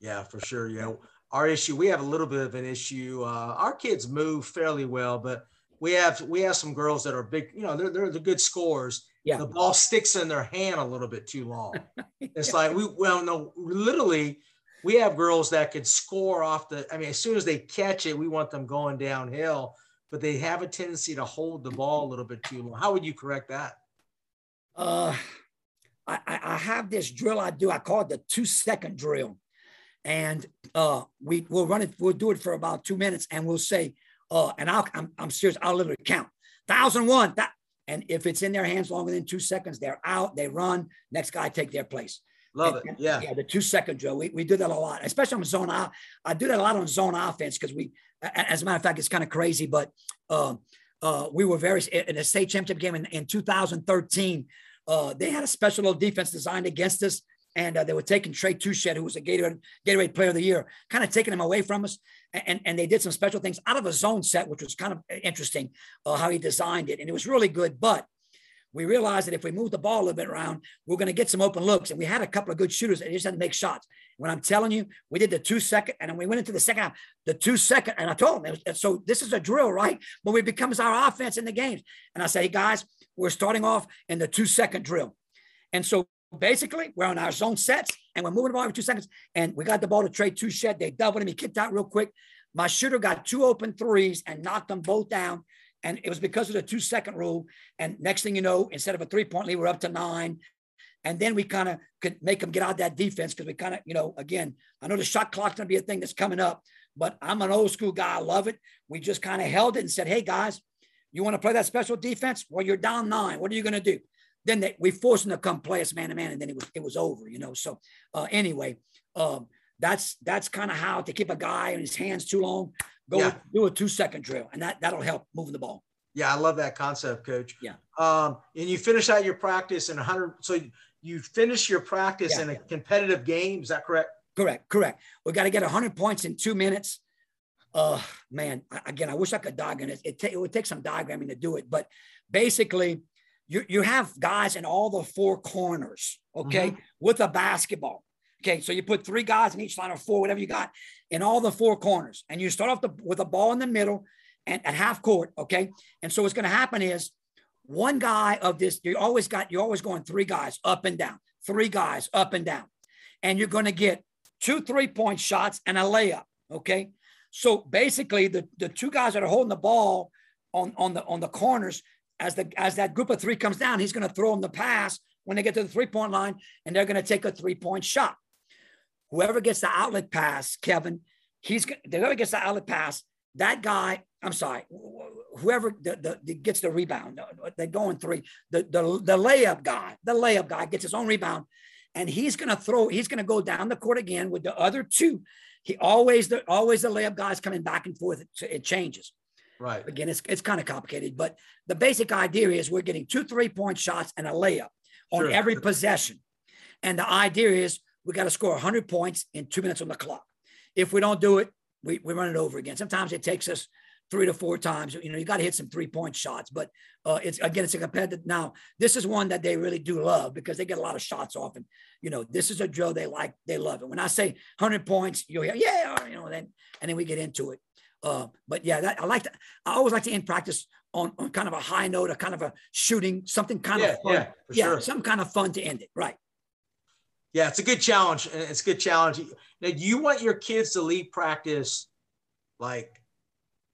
Yeah, for sure. You know, our issue, we have a little bit of an issue. Uh, our kids move fairly well, but we have, we have some girls that are big, you know, they're, they're the good scorers. Yeah. The ball sticks in their hand a little bit too long. It's like, we, well, no, literally, we have girls that could score off the, I mean, as soon as they catch it, we want them going downhill, but they have a tendency to hold the ball a little bit too long. How would you correct that? Uh, I, I have this drill I do. I call it the two second drill. And uh, we will run it. We'll do it for about two minutes and we'll say, uh, and I'll, I'm, I'm serious. I'll literally count thousand one. That, and if it's in their hands longer than two seconds, they're out, they run, next guy take their place. Love and, it. Yeah. Yeah. The two second drill. We, we do that a lot, especially on zone. I, I do that a lot on zone offense because we, as a matter of fact, it's kind of crazy, but um, uh, we were very, in a state championship game in, in two thousand thirteen, uh, they had a special little defense designed against us. And uh, they were taking Trey Tuchet, who was a Gatorade, Gatorade player of the year, kind of taking him away from us. And, and they did some special things out of a zone set, which was kind of interesting uh, how he designed it. And it was really good, but we realized that if we move the ball a little bit around, we're going to get some open looks. And we had a couple of good shooters and they just had to make shots. When I'm telling you, we did the two second and then we went into the second half, the two second. And I told them, so this is a drill, right? But it becomes our offense in the games. And I say, hey guys, we're starting off in the two second drill. And so basically we're on our zone sets and we're moving the ball every two seconds. And we got the ball to Trey Tuchet. They doubled him. He kicked out real quick. My shooter got two open threes and knocked them both down. And it was because of the two second rule. And next thing you know, instead of a three point lead, we're up to nine. And then we kind of could make them get out that defense because we kind of, you know, again, I know the shot clock's going to be a thing that's coming up, but I'm an old school guy. I love it. We just kind of held it and said, hey guys, you want to play that special defense? Well, you're down nine. What are you going to do? Then they, we forced them to come play us man to man. And then it was, it was over, you know? So uh, anyway, um, that's that's kind of how to keep a guy in his hands too long. Go yeah. do a two second drill, and that that'll help moving the ball. Yeah, I love that concept, Coach. Yeah. Um, and you finish out your practice in one hundred. So you finish your practice yeah. in a competitive game. Is that correct? Correct. Correct. We got to get one hundred points in two minutes. Uh, man, again, I wish I could diagram it. It, it would take some diagramming to do it, but basically, you you have guys in all the four corners, okay, mm-hmm. with a basketball. Okay, so you put three guys in each line or four, whatever you got, in all the four corners, and you start off the, with a ball in the middle and at half court. Okay, and so what's going to happen is one guy of this. You always got you're always going three guys up and down, three guys up and down, and you're going to get two three point shots and a layup. Okay, so basically the the two guys that are holding the ball on on the on the corners. As the as that group of three comes down, he's going to throw them the pass when they get to the three-point line, and they're going to take a three-point shot. Whoever gets the outlet pass, Kevin, he's whoever gets the outlet pass, that guy, I'm sorry, whoever the, the, the gets the rebound, they're going three, the, the, the layup guy, the layup guy gets his own rebound, and he's going to throw, he's going to go down the court again with the other two. He always, the, always the layup guy's coming back and forth. It, it changes. Right. Again, it's it's kind of complicated, but the basic idea is we're getting two three-point shots and a layup on sure. every possession. And the idea is we got to score one hundred points in two minutes on the clock. If we don't do it, we, we run it over again. Sometimes it takes us three to four times. You know, you got to hit some three-point shots, but uh, it's again, it's a competitive. Now, this is one that they really do love because they get a lot of shots off. And, you know, this is a drill they like. They love it. When I say one hundred points, you'll hear, yeah, you know, then, and then we get into it. Uh, but yeah, that, I like that. I always like to end practice on, on kind of a high note, a kind of a shooting, something kind yeah, of fun. Yeah, yeah sure. Some kind of fun to end it. Right. Yeah, it's a good challenge. It's a good challenge. Now, do you want your kids to leave practice like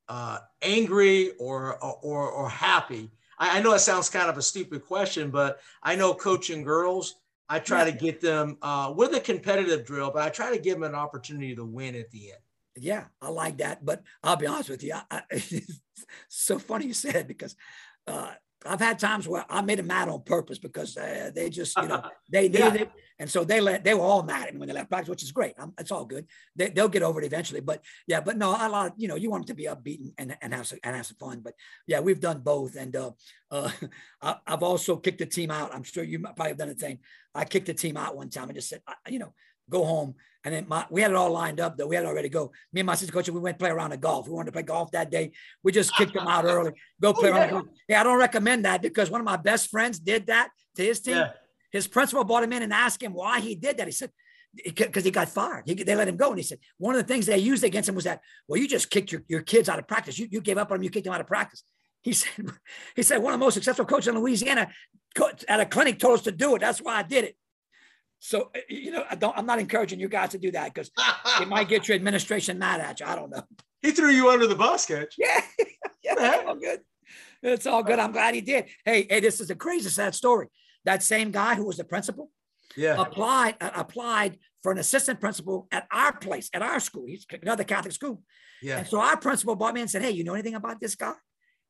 uh, angry or, or, or happy? I, I know it sounds kind of a stupid question, but I know coaching girls, I try yeah. to get them uh, with a competitive drill, but I try to give them an opportunity to win at the end. Yeah, I like that, but I'll be honest with you. I, I, it's so funny you said because uh, I've had times where I made them mad on purpose because uh, they just, you know, they needed yeah. it, and so they let they were all mad at me when they left practice, which is great. I'm, it's all good. They, they'll get over it eventually. But yeah, but no, I lot. You know, you want them to be upbeat and and have some, and have some fun. But yeah, we've done both, and uh, uh, I, I've also kicked the team out. I'm sure you probably have done the thing. I kicked the team out one time and just said, I, you know. Go home. And then my, we had it all lined up though. We had it already go. Me and my sister coach, we went play around the golf. We wanted to play golf that day. We just kicked them out early. Go play oh, around. Yeah. Golf. Yeah, I don't recommend that because one of my best friends did that to his team. Yeah. His principal brought him in and asked him why he did that. He said, because he got fired. He, they let him go. And he said, one of the things they used against him was that, well, you just kicked your, your kids out of practice. You, you gave up on them. You kicked them out of practice. He said, he said, one of the most successful coaches in Louisiana at a clinic told us to do it. That's why I did it. So, you know, I don't, I'm not encouraging you guys to do that because it might get your administration mad at you. I don't know. He threw you under the bus, Coach. Yeah. yeah it's all good. It's all good. I'm glad he did. Hey, hey, this is a crazy, sad story. That same guy who was the principal yeah. applied uh, applied for an assistant principal at our place, at our school. He's another Catholic school. Yeah. And so our principal brought me in and said, hey, you know anything about this guy?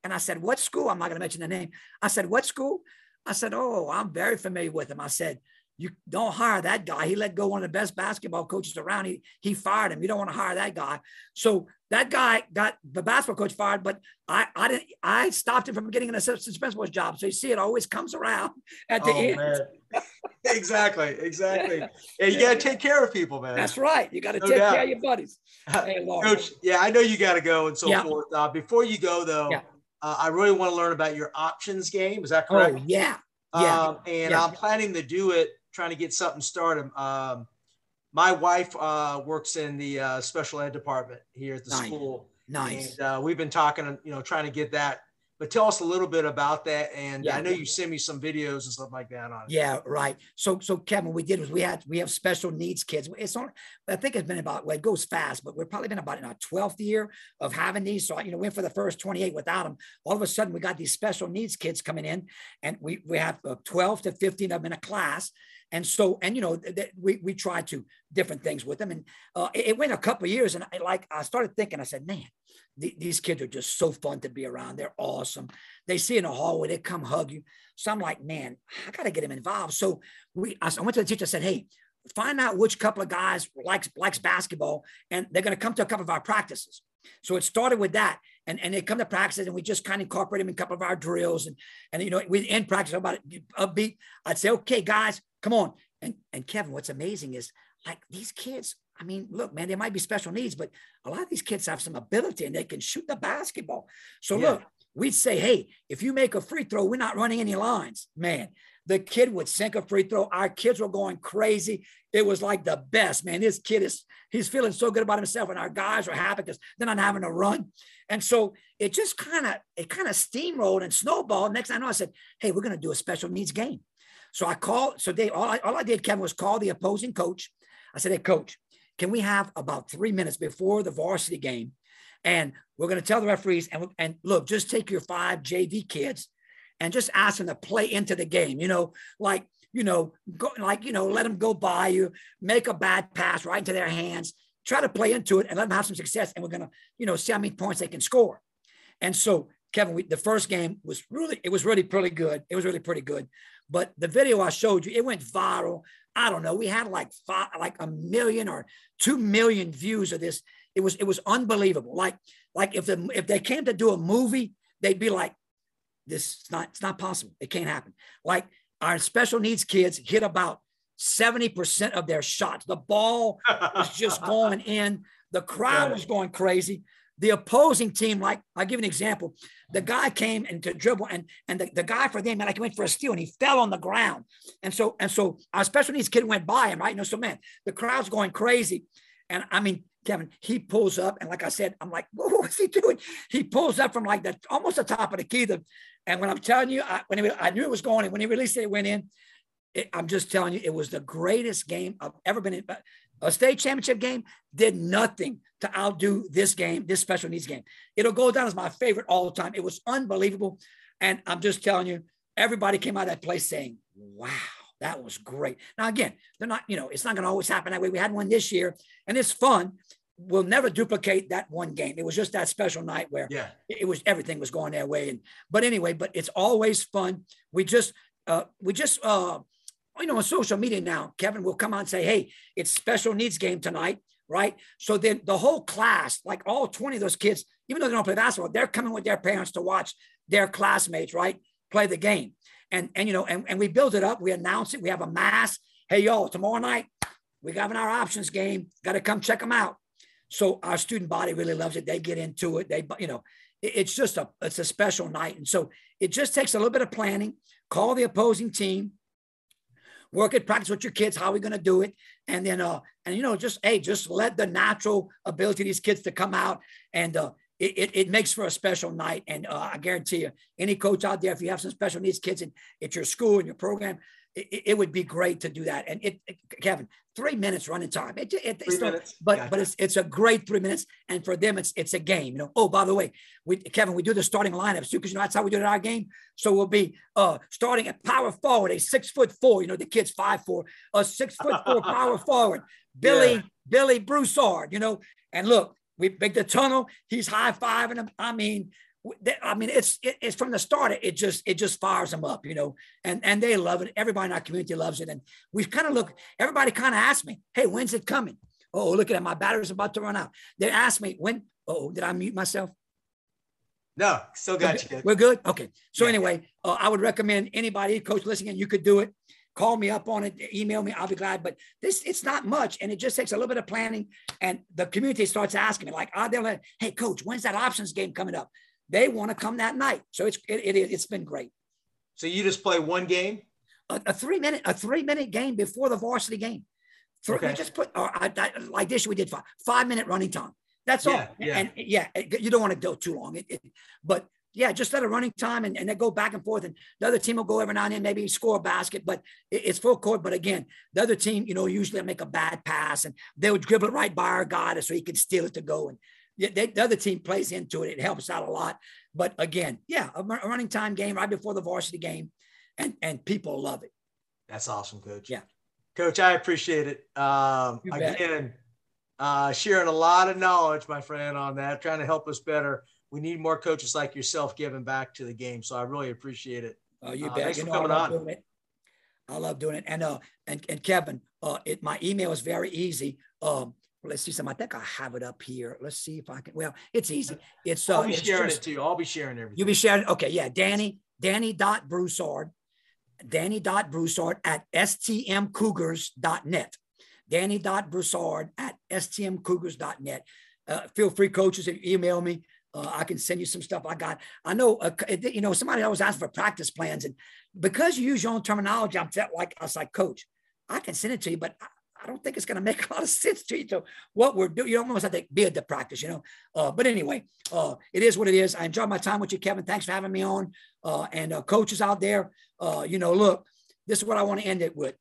And I said, what school? I'm not going to mention the name. I said, what school? I said, oh, I'm very familiar with him. I said, you don't hire that guy. He let go one of the best basketball coaches around. He he fired him. You don't want to hire that guy. So that guy got the basketball coach fired, but I I didn't I stopped him from getting an assistant principal's job. So you see, it always comes around at the oh, end. exactly, exactly. Yeah. Yeah, you gotta take care of people, man. That's right. You gotta no take doubt. care of your buddies. Hey, Coach, yeah, I know you gotta go and so yeah. forth. Uh, before you go though, yeah. uh, I really want to learn about your options game. Is that correct? Oh yeah. Yeah. Um, and yeah. I'm planning to do it. Trying to get something started. Um, my wife uh, works in the uh, special ed department here at the nice. school. Nice. And uh, we've been talking, you know, trying to get that. But tell us a little bit about that. And yeah. I know you send me some videos and stuff like that on it. Yeah, right. So, so Kevin, what we did was we had we have special needs kids. It's on. I think it's been about. Well, it goes fast, but we've probably been about in our twelfth year of having these. So, I, you know, went for the first twenty-eight without them. All of a sudden, we got these special needs kids coming in, and we we have twelve to fifteen of them in a class. And so, and you know, th- we we tried to different things with them, and uh, it, it went a couple of years. And I, like I started thinking, I said, man, th- these kids are just so fun to be around. They're awesome. They see in the hallway, they come hug you. So I'm like, man, I got to get them involved. So we, I, I went to the teacher. I said, hey, find out which couple of guys likes, likes basketball, and they're going to come to a couple of our practices. So it started with that. And, and they come to practice, and we just kind of incorporate them in a couple of our drills. And, and you know, we end practice about upbeat. I'd say, okay, guys, come on. And, and Kevin, what's amazing is, like, these kids, I mean, look, man, they might be special needs, but a lot of these kids have some ability and they can shoot the basketball. So yeah. Look, we'd say, hey, if you make a free throw, we're not running any lines, man. The kid would sink a free throw. Our kids were going crazy. It was like the best, man. This kid is, he's feeling so good about himself, and our guys are happy because they're not having to run. And so it just kind of, it kind of steamrolled and snowballed. Next thing I know, I said, hey, we're going to do a special needs game. So I called, so they, all I, all I did, Kevin, was call the opposing coach. I said, hey, coach, can we have about three minutes before the varsity game? And we're going to tell the referees, and, and look, just take your five J V kids and just ask them to play into the game, you know, like, you know, go, like, you know, let them go by you, make a bad pass right into their hands, try to play into it and let them have some success. And we're going to, you know, see how many points they can score. And so, Kevin, we, the first game was really, it was really pretty good. It was really pretty good. But the video I showed you, it went viral. I don't know. We had like five, like a million or two million views of this. It was, it was unbelievable. Like, like if the, if they came to do a movie, they'd be like, this, it's not, it's not possible. It can't happen. Like, our special needs kids hit about seventy percent of their shots. The ball was just going in. The crowd was going crazy. The opposing team, like, I'll give an example. The guy came and to dribble, and, and the, the guy for them, man, like, he went for a steal and he fell on the ground. And so, and so our special needs kid went by him, right? You know, so, man, the crowd's going crazy. And I mean, Kevin, he pulls up, and like I said, I'm like, whoa, what's he doing? He pulls up from like the almost the top of the key. The, and when I'm telling you, I, when it, I knew it was going in. When he released it, it went in. It, I'm just telling you, it was the greatest game I've ever been in. A state championship game did nothing to outdo this game, this special needs game. It'll go down as my favorite all the time. It was unbelievable. And I'm just telling you, everybody came out of that place saying, wow. That was great. Now, again, they're not, you know, it's not going to always happen that way. We had one this year, and it's fun. We'll never duplicate that one game. It was just that special night where yeah. it was, everything was going their way. And, but anyway, but it's always fun. We just, uh, we just, uh, you know, on social media now, Kevin will come out and say, hey, it's special needs game tonight. Right. So then the whole class, like all twenty of those kids, even though they don't play basketball, they're coming with their parents to watch their classmates, right, play the game. And, and, you know, and, and we build it up. We announce it. We have a mass. Hey, y'all, tomorrow night, we're having our options game. Got to come check them out. So our student body really loves it. They get into it. They, you know, it, it's just a, it's a special night. And so it just takes a little bit of planning, call the opposing team, work at practice with your kids. How are we going to do it? And then, uh, and, you know, just, hey, just let the natural ability of these kids to come out and, uh, It, it, it makes for a special night. And uh, I guarantee you, any coach out there, if you have some special needs kids in, at your school and your program, it, it would be great to do that. And it, it Kevin, three minutes running time. It, it, three it's minutes. Not, but gotcha. But it's it's a great three minutes. And for them, it's it's a game. You know. Oh, by the way, we Kevin, we do the starting lineups too, because you know that's how we do it in our game. So we'll be uh, starting at power forward, a six foot four. You know, the kid's five four, a six foot four power forward, Billy yeah. Billy Broussard. You know, and look. We make the tunnel. He's high fiving them. I mean, I mean, it's it, it's from the start. It just it just fires them up, you know. And and they love it. Everybody in our community loves it. And we kind of look. Everybody kind of asks me, "Hey, when's it coming?" Oh, look at it. My battery's about to run out. They ask me when. Oh, did I mute myself? No, still got you. We're good. Okay. So yeah. anyway, uh, I would recommend anybody, coach, listening. You could do it. Call me up on it, email me, I'll be glad. But this, it's not much, and it just takes a little bit of planning, and the community starts asking me, like, oh, they'll let, hey, coach, when's that options game coming up? They want to come that night. So it's it, it, it's been great. So you just play one game? A, a three-minute a three-minute game before the varsity game. Three, okay. We just put, or I, I, like this, we did five, five-minute running time. That's yeah, all. Yeah. And, and yeah, you don't want to go too long. It, it, but yeah, just let a running time, and, and they go back and forth, and the other team will go every now and then, maybe score a basket, but it, it's full court. But again, the other team, you know, usually make a bad pass, and they would dribble it right by our guy so he can steal it to go. And they, the other team plays into it. It helps out a lot. But again, yeah, a, a running time game right before the varsity game, and, and people love it. That's awesome, Coach. Yeah. Coach, I appreciate it. Um, again, uh, sharing a lot of knowledge, my friend, on that, trying to help us better. We need more coaches like yourself giving back to the game. So I really appreciate it. Oh, you uh, bet. Thanks you for know, coming I on. I love doing it. And, uh, and, and Kevin, Uh, it, my email is very easy. Um, let's see some. I think I have it up here. Let's see if I can. Well, it's easy. It's uh, I'll be it's sharing just, it too. I'll be sharing everything. You'll be sharing. Okay, yeah. Danny. Danny. Broussard. Danny. Broussard at S T M cougars dot net. Danny. Broussard at S T M cougars dot net. Uh, feel free, coaches, if you email me. Uh, I can send you some stuff I got. I know, uh, you know, somebody always asks for practice plans, and because you use your own terminology, I'm telling, like I was like, Coach, I can send it to you, but I, I don't think it's going to make a lot of sense to you. So what we're doing, you almost have to bid the practice, you know. Uh, but anyway, uh, it is what it is. I enjoyed my time with you, Kevin. Thanks for having me on. Uh, and uh, coaches out there, uh, you know, look, this is what I want to end it with.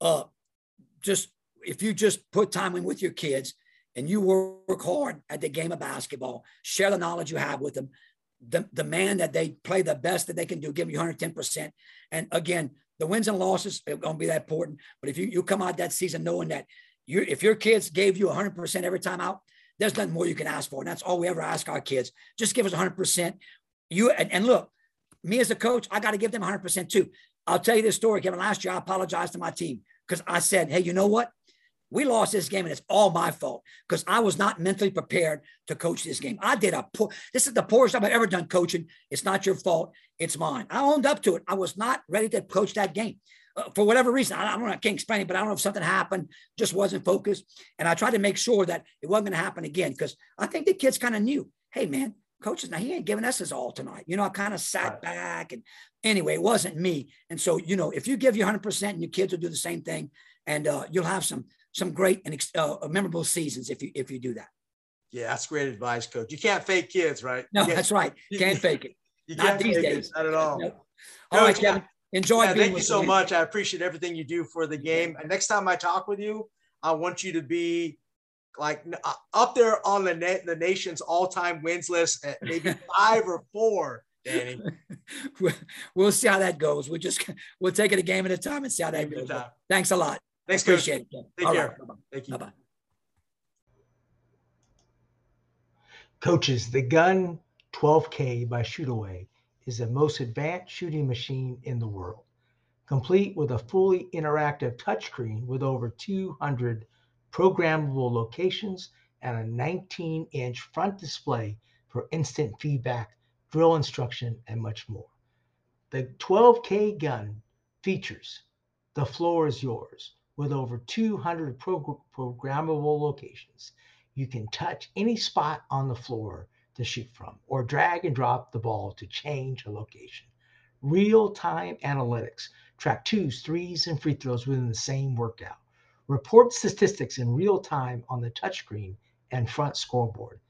Uh, just if you just put time in with your kids, and you work hard at the game of basketball, share the knowledge you have with them, the, demand that they play the best that they can do, give you one hundred ten percent. And again, the wins and losses are going to be that important. But if you, you come out that season knowing that you, if your kids gave you one hundred percent every time out, there's nothing more you can ask for. And that's all we ever ask our kids. Just give us one hundred percent. You and, and look, me as a coach, I got to give them one hundred percent too. I'll tell you this story, Kevin. Last year, I apologized to my team because I said, hey, you know what? We lost this game, and it's all my fault because I was not mentally prepared to coach this game. I did a poor, this is the poorest job I've ever done coaching. It's not your fault. It's mine. I owned up to it. I was not ready to coach that game uh, for whatever reason. I, I don't know. I can't explain it, but I don't know if something happened, just wasn't focused. And I tried to make sure that it wasn't going to happen again because I think the kids kind of knew, hey, man, coaches, now he ain't giving us his all tonight. You know, I kind of sat right back. And anyway, it wasn't me. And so, you know, if you give you one hundred percent and your kids will do the same thing, and uh, you'll have some some great and uh, memorable seasons if you if you do that. Yeah, that's great advice, Coach. You can't fake kids, right? No, that's right. Can't fake it. You not can't these fake days. It, not at all. Nope. All Coach, right, Kevin. Enjoy. Yeah, being thank with you so me. Much. I appreciate everything you do for the game. And next time I talk with you, I want you to be like up there on the net, the nation's all-time wins list at maybe five or four. Danny, we'll see how that goes. We'll just we'll take it a game at a time and see how that game goes. Thanks a lot. Thanks, appreciate Coach. It. Take all care. Right. Bye-bye. Thank you. Bye-bye. Coaches, the Gun twelve K by ShootAway is the most advanced shooting machine in the world, complete with a fully interactive touchscreen with over two hundred programmable locations and a nineteen inch front display for instant feedback, drill instruction, and much more. The twelve K Gun features The Floor Is Yours with over two hundred pro programmable locations. You can touch any spot on the floor to shoot from or drag and drop the ball to change a location. Real-time analytics track twos, threes, and free throws within the same workout. Report statistics in real time on the touchscreen and front scoreboard.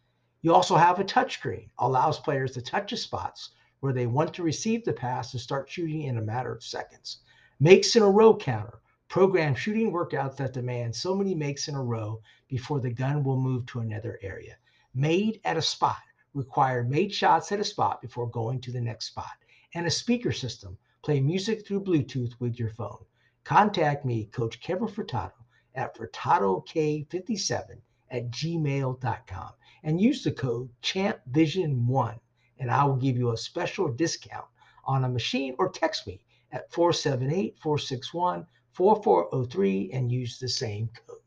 You also have a touchscreen, allows players to touch the spots where they want to receive the pass and start shooting in a matter of seconds. Makes in a row counter, program shooting workouts that demand so many makes in a row before the gun will move to another area. Made at a spot, require made shots at a spot before going to the next spot. And a speaker system, play music through Bluetooth with your phone. Contact me, Coach Kevin Furtado, at furtado k fifty-seven at gmail dot com and use the code champ vision one and I will give you a special discount on a machine, or text me at four seven eight, four six one, four four zero three and use the same code.